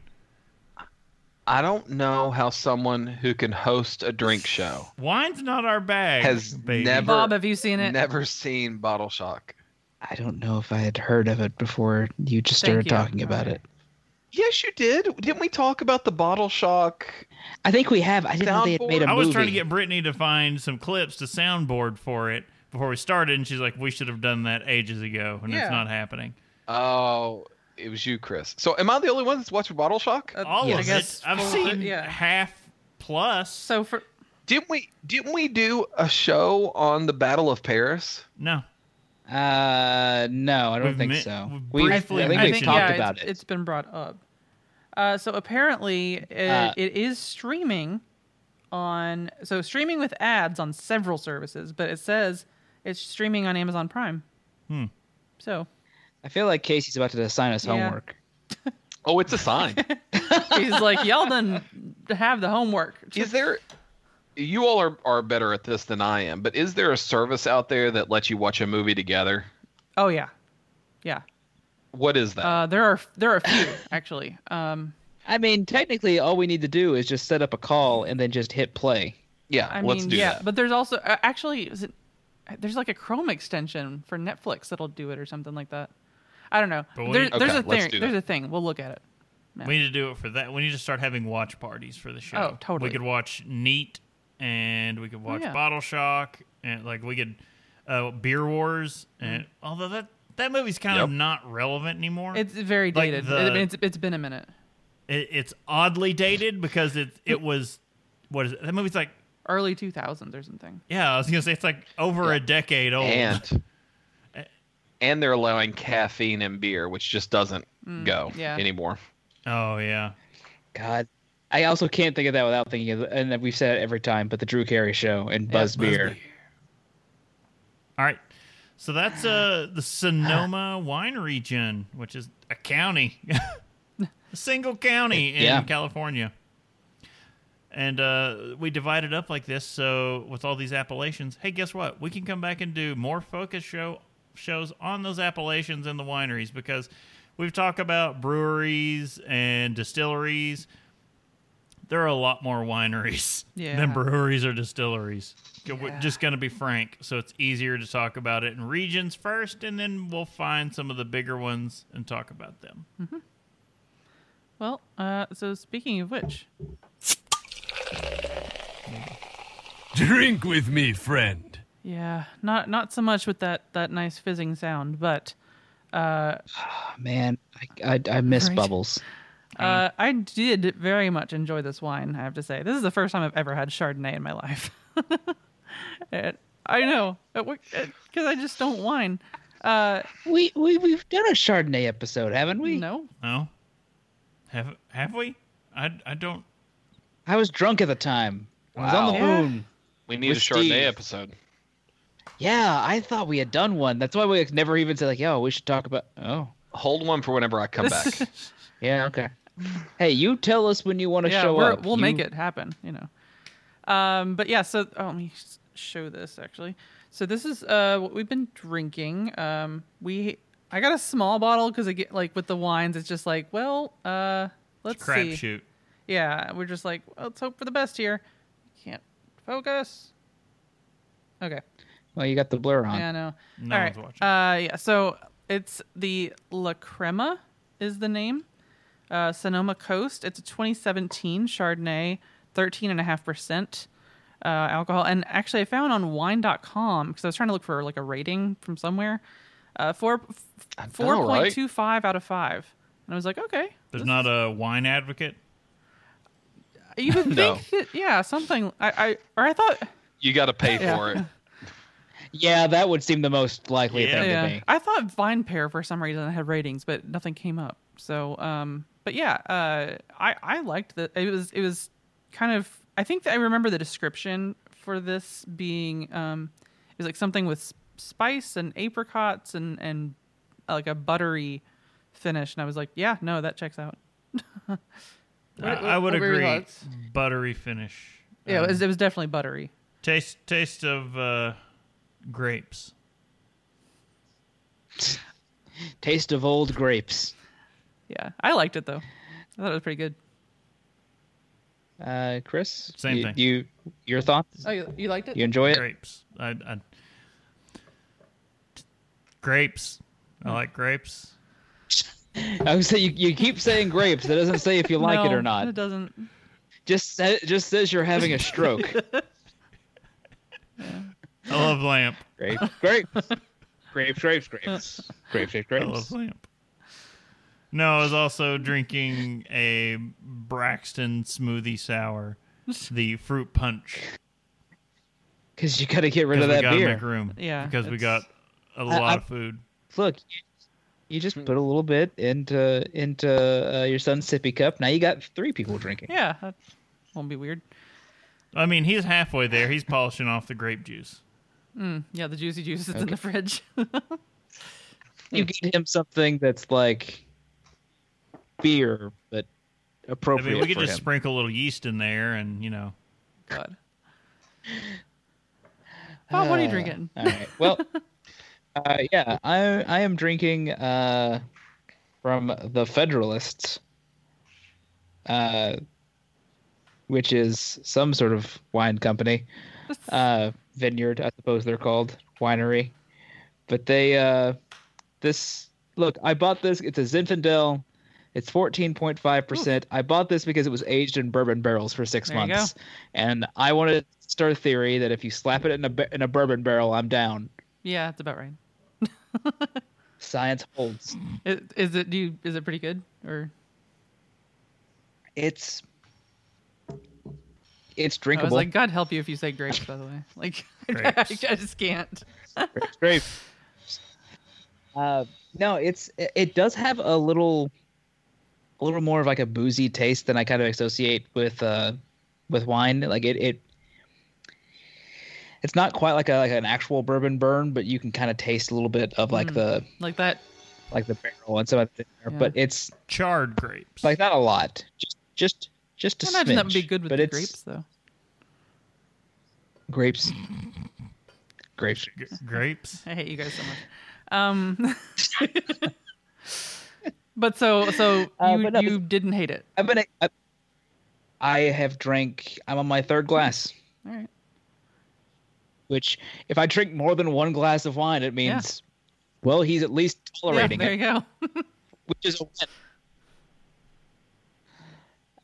I don't know how someone who can host a drink show. Wine's not our bag. Has baby. never Bob, have you seen it? Never seen Bottle Shock. I don't know if I had heard of it before you just started you. talking All about right. it. Yes, you did. Didn't we talk about the Bottle Shock? I think we have. I didn't know they had made a I movie. I was trying to get Brittany to find some clips to soundboard for it before we started, and she's like, we should have done that ages ago, and yeah. it's not happening. Oh, it was you, Chris. So am I the only one that's watching Bottle Shock? Uh, All yes. of it. I've seen yeah. half plus. So for Didn't we Didn't we do a show on the Battle of Paris? No. Uh, no, I don't We've think mi- so. We I think we've I think, talked yeah, about it's, it. It's been brought up. Uh, so apparently it, uh, it is streaming on, so streaming with ads on several services, but it says it's streaming on Amazon Prime. Hmm. So. I feel like Casey's about to assign us yeah. homework. Oh, it's a sign. He's like, y'all done have the homework. Is there... You all are, are better at this than I am, but is there a service out there that lets you watch a movie together? Oh yeah, yeah. What is that? Uh, there are there are a few actually. Um, I mean, technically, all we need to do is just set up a call and then just hit play. Yeah, I let's mean, do yeah, that. But there's also uh, actually is it, there's like a Chrome extension for Netflix that'll do it or something like that. I don't know. There, okay, there's a thing. There's a thing. We'll look at it. No. We need to do it for that. We need to start having watch parties for the show. Oh, totally. We could watch Neat, and we could watch oh, yeah. Bottle Shock, and like we could uh, Beer Wars. And mm. although that that movie's kind yep. of not relevant anymore. It's very dated. Like the, it, it's it's been a minute. It, it's oddly dated because it it was what is it? That movie's like early two thousands or something. Yeah, I was gonna say it's like over yeah. a decade old. And and they're allowing caffeine and beer, which just doesn't mm, go yeah. anymore. Oh, yeah. God. I also can't think of that without thinking of it, and we've said it every time, but the Drew Carey Show and Buzz, yeah, Buzz Beer. Beer. All right. So that's uh, the Sonoma wine region, which is a county, a single county in yeah. California. And uh, we divide it up like this, so with all these appellations, hey, guess what? We can come back and do more focus show shows on those appellations and the wineries, because we've talked about breweries and distilleries. There are a lot more wineries yeah. than breweries or distilleries. Yeah. We're just going to be frank, so it's easier to talk about it in regions first, and then we'll find some of the bigger ones and talk about them. Mm-hmm. Well, uh, so speaking of which... Drink with me, friend. Yeah, not not so much with that, that nice fizzing sound, but... Uh, oh, man, I, I, I miss right? bubbles. Uh, I did very much enjoy this wine, I have to say. This is the first time I've ever had Chardonnay in my life. it, I know, because I just don't wine. Uh, we, we, we've done a Chardonnay episode, haven't we? No. No? Have have we? I, I don't... I was drunk at the time. Wow. I was on the yeah. moon. We need a Chardonnay Steve. episode. Yeah, I thought we had done one. That's why we never even said, like, yo, we should talk about... Oh. Hold one for whenever I come back. yeah, okay. Hey, you tell us when you want to yeah, show we're, up. We'll you... make it happen, you know. Um, but yeah, so... Oh, let me show this, actually. So this is uh, what we've been drinking. Um, we I got a small bottle because, like, with the wines, it's just like, well, uh, let's crap see. Crapshoot. Yeah, we're just like, well, let's hope for the best here. Can't focus. Okay. Well, you got the blur on. Yeah, I know. No All one's right. watching. Uh, yeah, so it's the La Crema is the name. Uh, Sonoma Coast. It's a twenty seventeen Chardonnay, thirteen point five percent uh, alcohol. And actually, I found on Wine dot com, because I was trying to look for like a rating from somewhere, uh, four point two five right. out of five. And I was like, okay. There's not is... a wine advocate? You would no. think that, yeah, something. I, I Or I thought... You got to pay yeah. for it. Yeah, that would seem the most likely yeah. thing yeah. to me. I thought VinePair for some reason had ratings, but nothing came up. So, um, but yeah, uh, I I liked that. It was it was kind of. I think that I remember the description for this being um, it was like something with spice and apricots and and like a buttery finish. And I was like, yeah, no, that checks out. what, what, I would agree. Buttery finish. Yeah, um, it, was, it was definitely buttery. Taste taste of. Uh... Grapes. Taste of old grapes. Yeah, I liked it though. I thought it was pretty good. Uh, Chris, same you, thing. You, your thoughts? Oh, you, you liked it? You enjoy it? Grapes. I, I... Grapes. I like grapes. I would say you, you keep saying grapes. That doesn't say if you like no, it or not. It doesn't. Just it just says you're having a stroke. yeah. I love lamp. Grape, grapes. grapes, grapes, grapes. Grapes, grapes, grapes. I love lamp. No, I was also drinking a Braxton smoothie sour, the fruit punch. Because you got to get rid of that beer. Because we got to make room. Yeah. Because we got a lot I, I, of food. Look, you just put a little bit into into uh, your son's sippy cup. Now you got three people drinking. Yeah, that won't be weird. I mean, he's halfway there. He's polishing off the grape juice. Mm, yeah, the juicy juice that's okay. in the fridge. You get him something that's like beer, but appropriate. I mean, we could just him. sprinkle a little yeast in there, and you know. God. Oh, uh, what are you drinking? All right. Well, uh, yeah, I I am drinking uh, from the Federalists, uh, which is some sort of wine company. Uh, vineyard, I suppose they're called, winery, but they uh, this look. I bought this. It's a Zinfandel. It's fourteen point five percent. I bought this because it was aged in bourbon barrels for six there months. And I want to start a theory that if you slap it in a, in a bourbon barrel, I'm down. Yeah, that's about right. Science holds. Is, is it do you, is it pretty good or? It's it's drinkable. I was like, God help you if you say grapes. By the way, like I, I just can't. grapes, grapes. Uh, no, it's it, it does have a little, a little more of like a boozy taste than I kind of associate with uh, with wine. Like it it. It's not quite like a like an actual bourbon burn, but you can kind of taste a little bit of like mm, the like that, like the barrel and stuff. Yeah. But it's charred grapes, like not a lot, just just just a I imagine smidge. That would be good with but the grapes, though. Grapes, grapes, G- grapes. I hate you guys so much. Um, but so so you, uh, but no, you didn't hate it. I've been. I, I have drank. I'm on my third glass. All right. Which, if I drink more than one glass of wine, it means, yeah. well, he's at least tolerating yeah, there it. There you go. Which is a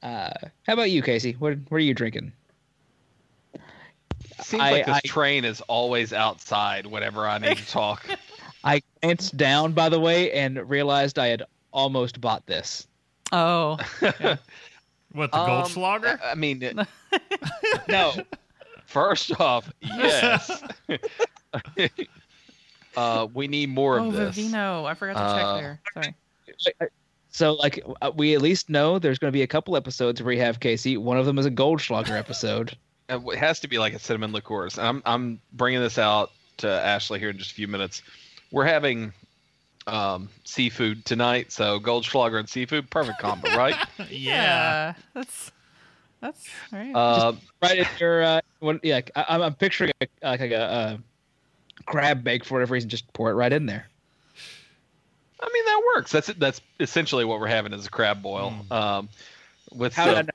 win. Uh, how about you, Casey? What what are you drinking? Seems I, like this I, train is always outside whenever I need to talk. I glanced down, by the way, and realized I had almost bought this. Oh. Yeah. What, the um, Goldschlager? I mean, it, no. First off, yes. uh, we need more oh, of this. Vivino. I forgot to uh, check there. Sorry. So, like, we at least know there's going to be a couple episodes where we have Casey. One of them is a Goldschlager episode. It has to be like a cinnamon liqueurs. I'm I'm bringing this out to Ashley here in just a few minutes. We're having um, seafood tonight, so Goldschlager and seafood, perfect combo, right? yeah. yeah, that's. That's right. Uh, right at your, uh, when, yeah, I, I'm picturing a, like a, a crab bake for whatever reason. Just pour it right in there. I mean, that works. That's that's essentially what we're having is a crab boil mm. um, with some,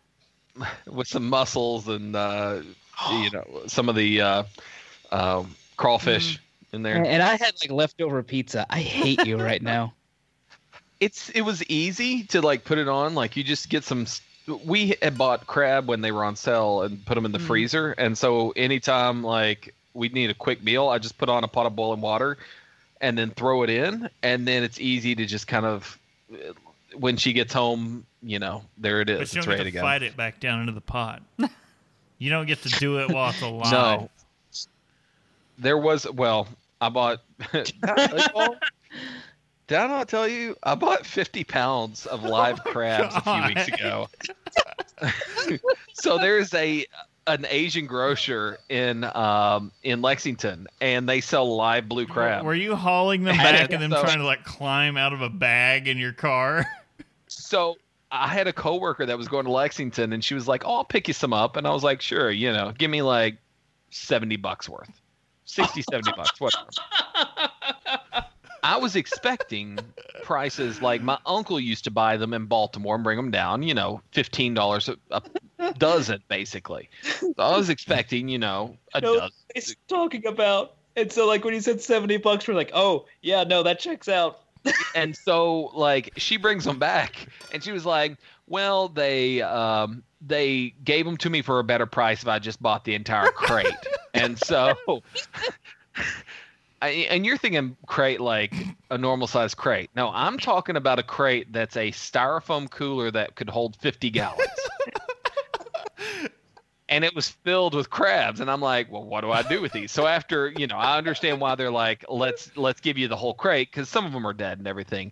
with some mussels and uh, you know some of the uh, uh, crawfish mm. in there. And I had like leftover pizza. I hate you right now. It's it was easy to like put it on. Like you just get some. We had bought crab when they were on sale and put them in the mm. freezer. And so anytime like we need a quick meal, I just put on a pot of boiling water and then throw it in. And then it's easy to just kind of, when she gets home, you know, there it is. But you it's don't ready get to, to go. Fight it back down into the pot. You don't get to do it while it's alive. No. There was, well, I bought. Did I not tell you? I bought fifty pounds of live oh, crabs God. a few weeks ago. So there's a an Asian grocer in um, in Lexington, and they sell live blue crab. Were you hauling them back and then so, trying to like climb out of a bag in your car? So I had a coworker that was going to Lexington, and she was like, oh, I'll pick you some up. And I was like, sure, you know, give me like seventy bucks worth. sixty, seventy bucks, whatever. I was expecting prices like my uncle used to buy them in Baltimore and bring them down, you know, fifteen dollars a, a dozen, basically. So I was expecting, you know, a no, dozen. He's talking about. And so, like, when he said seventy bucks, we're like, oh, yeah, no, that checks out. And so, like, she brings them back. And she was like, well, they um, they gave them to me for a better price if I just bought the entire crate. And so... I, and you're thinking crate like a normal size crate. No, I'm talking about a crate that's a styrofoam cooler that could hold fifty gallons. And it was filled with crabs. And I'm like, well, what do I do with these? So after, you know, I understand why they're like, let's let's give you the whole crate because some of them are dead and everything,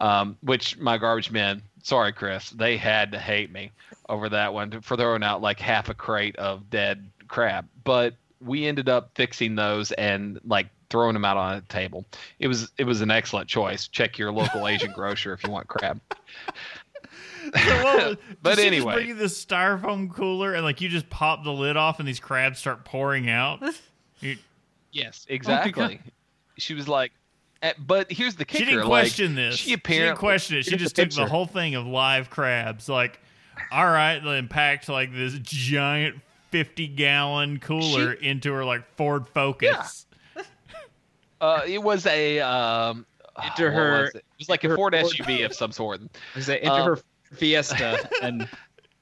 um, which my garbage men, sorry, Chris, they had to hate me over that one for throwing out like half a crate of dead crab. But we ended up fixing those and like throwing them out on a table. It was it was an excellent choice. Check your local Asian grocer if you want crab. So, well, but anyway, just bring you this styrofoam cooler and like you just pop the lid off and these crabs start pouring out. You're... Yes, exactly. Oh, she was like, but here's the kicker. She didn't question like, this. She apparently she didn't question it. She just took the whole thing of live crabs. Like, all right, then packed like this giant fifty gallon cooler she, into her like Ford Focus. Yeah. Uh, it was a um, into her. It? it was like into a Ford S U V of some sort. Was it into um, her Fiesta, and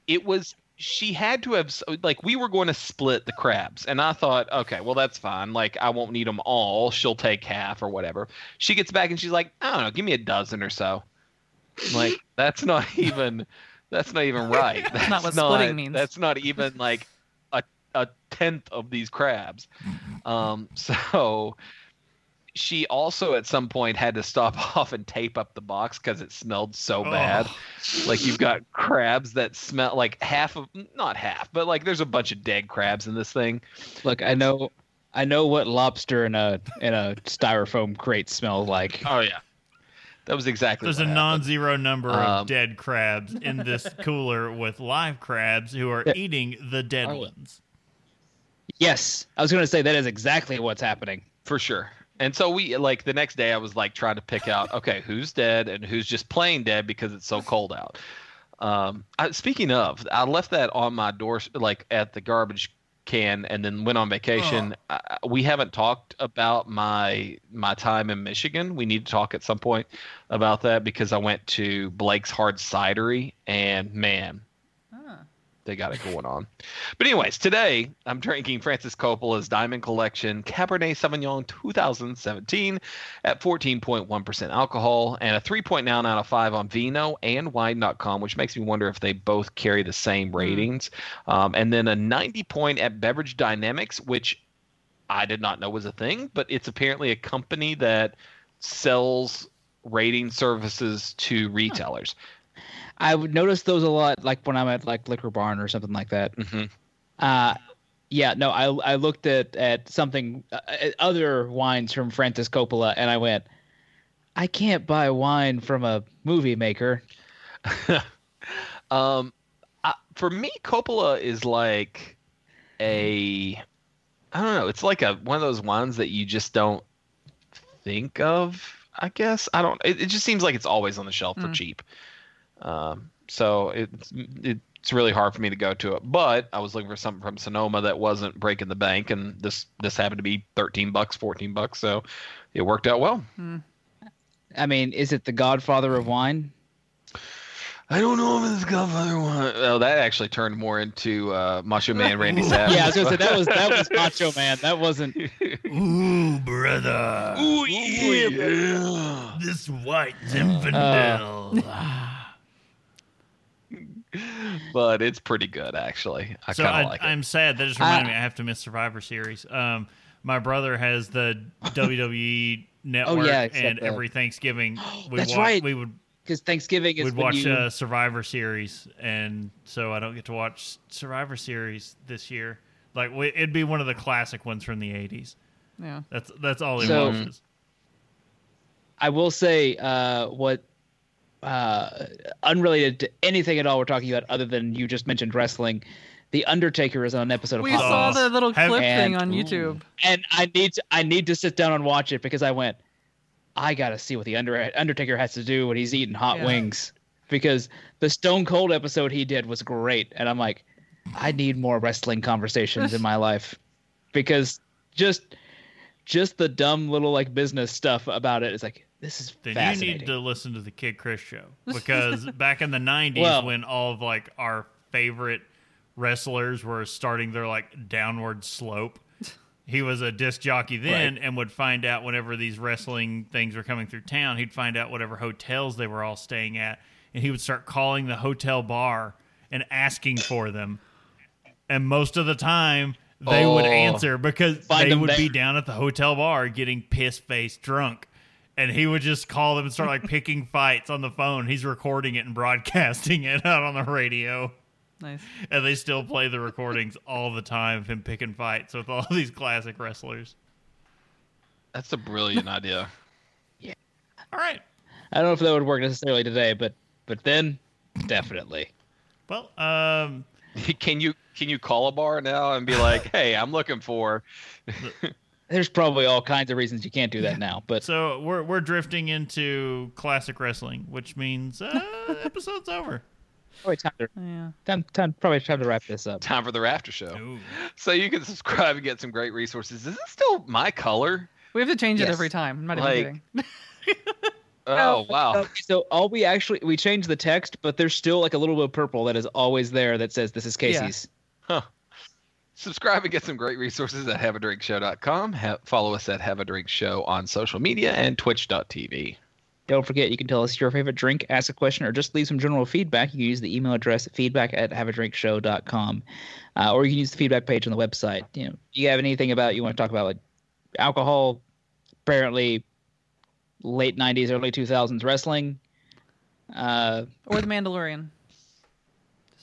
it was. She had to have, like, we were going to split the crabs, and I thought, okay, well, that's fine. Like, I won't need them all. She'll take half or whatever. She gets back and she's like, I don't know, give me a dozen or so. I'm like, that's not even, that's not even right. That's not what not, splitting means. That's not even like a a tenth of these crabs. Um, so she also at some point had to stop off and tape up the box because it smelled so bad. Oh. Like, you've got crabs that smell like half of, not half, but like there's a bunch of dead crabs in this thing. Look, I know, I know what lobster in a in a styrofoam crate smells like. Oh yeah, that was exactly. There's what a happened. non-zero number um, of dead crabs in this cooler with live crabs who are yeah. eating the dead oh. ones. Yes, I was going to say that is exactly what's happening for sure. And so we, like, the next day I was, like, trying to pick out, okay, who's dead and who's just plain dead because it's so cold out. Um, I, speaking of, I left that on my door, like, at the garbage can and then went on vacation. Oh. I, we haven't talked about my my time in Michigan. We need to talk at some point about that because I went to Blake's Hard Cidery, and, man, oh. they got it going on. But anyways, today I'm drinking Francis Coppola's Diamond Collection Cabernet Sauvignon twenty seventeen at fourteen point one percent alcohol and a three point nine out of five on Vino and Wine dot com, which makes me wonder if they both carry the same ratings. Um, and then a ninety point at Beverage Dynamics, which I did not know was a thing, but it's apparently a company that sells rating services to retailers. Huh. I would notice those a lot, like when I'm at like Liquor Barn or something like that. Mm-hmm. Uh, yeah, no, I I looked at at something uh, at other wines from Francis Coppola, and I went, I can't buy wine from a movie maker. um, I, for me, Coppola is like a, I don't know, it's like a one of those wines that you just don't think of. I guess I don't. It, it just seems like it's always on the shelf mm. for cheap. Um, so it's, it's really hard for me to go to it, but I was looking for something from Sonoma that wasn't breaking the bank. And this, this happened to be thirteen bucks, fourteen bucks. So it worked out well. Hmm. I mean, is it the Godfather of wine? I don't know if it's Godfather of wine. Oh, that actually turned more into, uh, Macho Man, Randy Savage. Yeah, I was going to say that was, that was Macho Man. That wasn't. Ooh, brother. Ooh, yeah. yeah. This white's infidel. Uh, But it's pretty good, actually. I so kind of like it. I'm sad. That just reminded I, me I have to miss Survivor Series. Um, my brother has the W W E Network, oh, yeah, and that. every Thanksgiving we That's watch, right. we would because Thanksgiving is we'd when watch you... uh, Survivor Series, and so I don't get to watch Survivor Series this year. Like we, it'd be one of the classic ones from the eighties. Yeah, that's that's all he so, watches. I will say uh, what. Uh, unrelated to anything at all we're talking about other than you just mentioned wrestling, The Undertaker is on an episode of We Podcast. saw the little clip and, thing on YouTube. And I need to I need to sit down and watch it because I went, I gotta see what The Under- Undertaker has to do when he's eating hot yeah. wings. Because the Stone Cold episode he did was great. And I'm like, I need more wrestling conversations in my life. Because just just the dumb little like business stuff about it is like, this is then fascinating. You need to listen to the Kid Chris show because back in the nineties, well, when all of like our favorite wrestlers were starting their like downward slope, he was a disc jockey then, right. and would find out whenever these wrestling things were coming through town, he'd find out whatever hotels they were all staying at, and he would start calling the hotel bar and asking for them. And most of the time, they oh, would answer because they would there. be down at the hotel bar getting piss-faced drunk. And he would just call them and start like picking fights on the phone. He's recording it and broadcasting it out on the radio. Nice. And they still play the recordings all the time of him picking fights with all these classic wrestlers. That's a brilliant idea. Yeah. All right. I don't know if that would work necessarily today, but but then definitely. Well, um, can you can you call a bar now and be like, "Hey, I'm looking for." There's probably all kinds of reasons you can't do that now, but so we're we're drifting into classic wrestling, which means uh, episode's over. Probably time to yeah. time, time probably time to wrap this up. Time for the Rafter Show. Ooh. So you can subscribe and get some great resources. Is this still my color? We have to change yes. it every time. I'm not even like, kidding. Oh, wow. So all we actually, we changed the text, but there's still like a little bit of purple that is always there that says this is Casey's. Yeah. Huh. Subscribe and get some great resources at have a drink show dot com. Ha- follow us at Have a Drink Show on social media and twitch dot t v. Don't forget, you can tell us your favorite drink, ask a question, or just leave some general feedback. You can use the email address feedback at have a drink show dot com, uh, or you can use the feedback page on the website. You know, do you have anything about you want to talk about, like alcohol, apparently late nineties, early two thousands wrestling, uh, or The Mandalorian.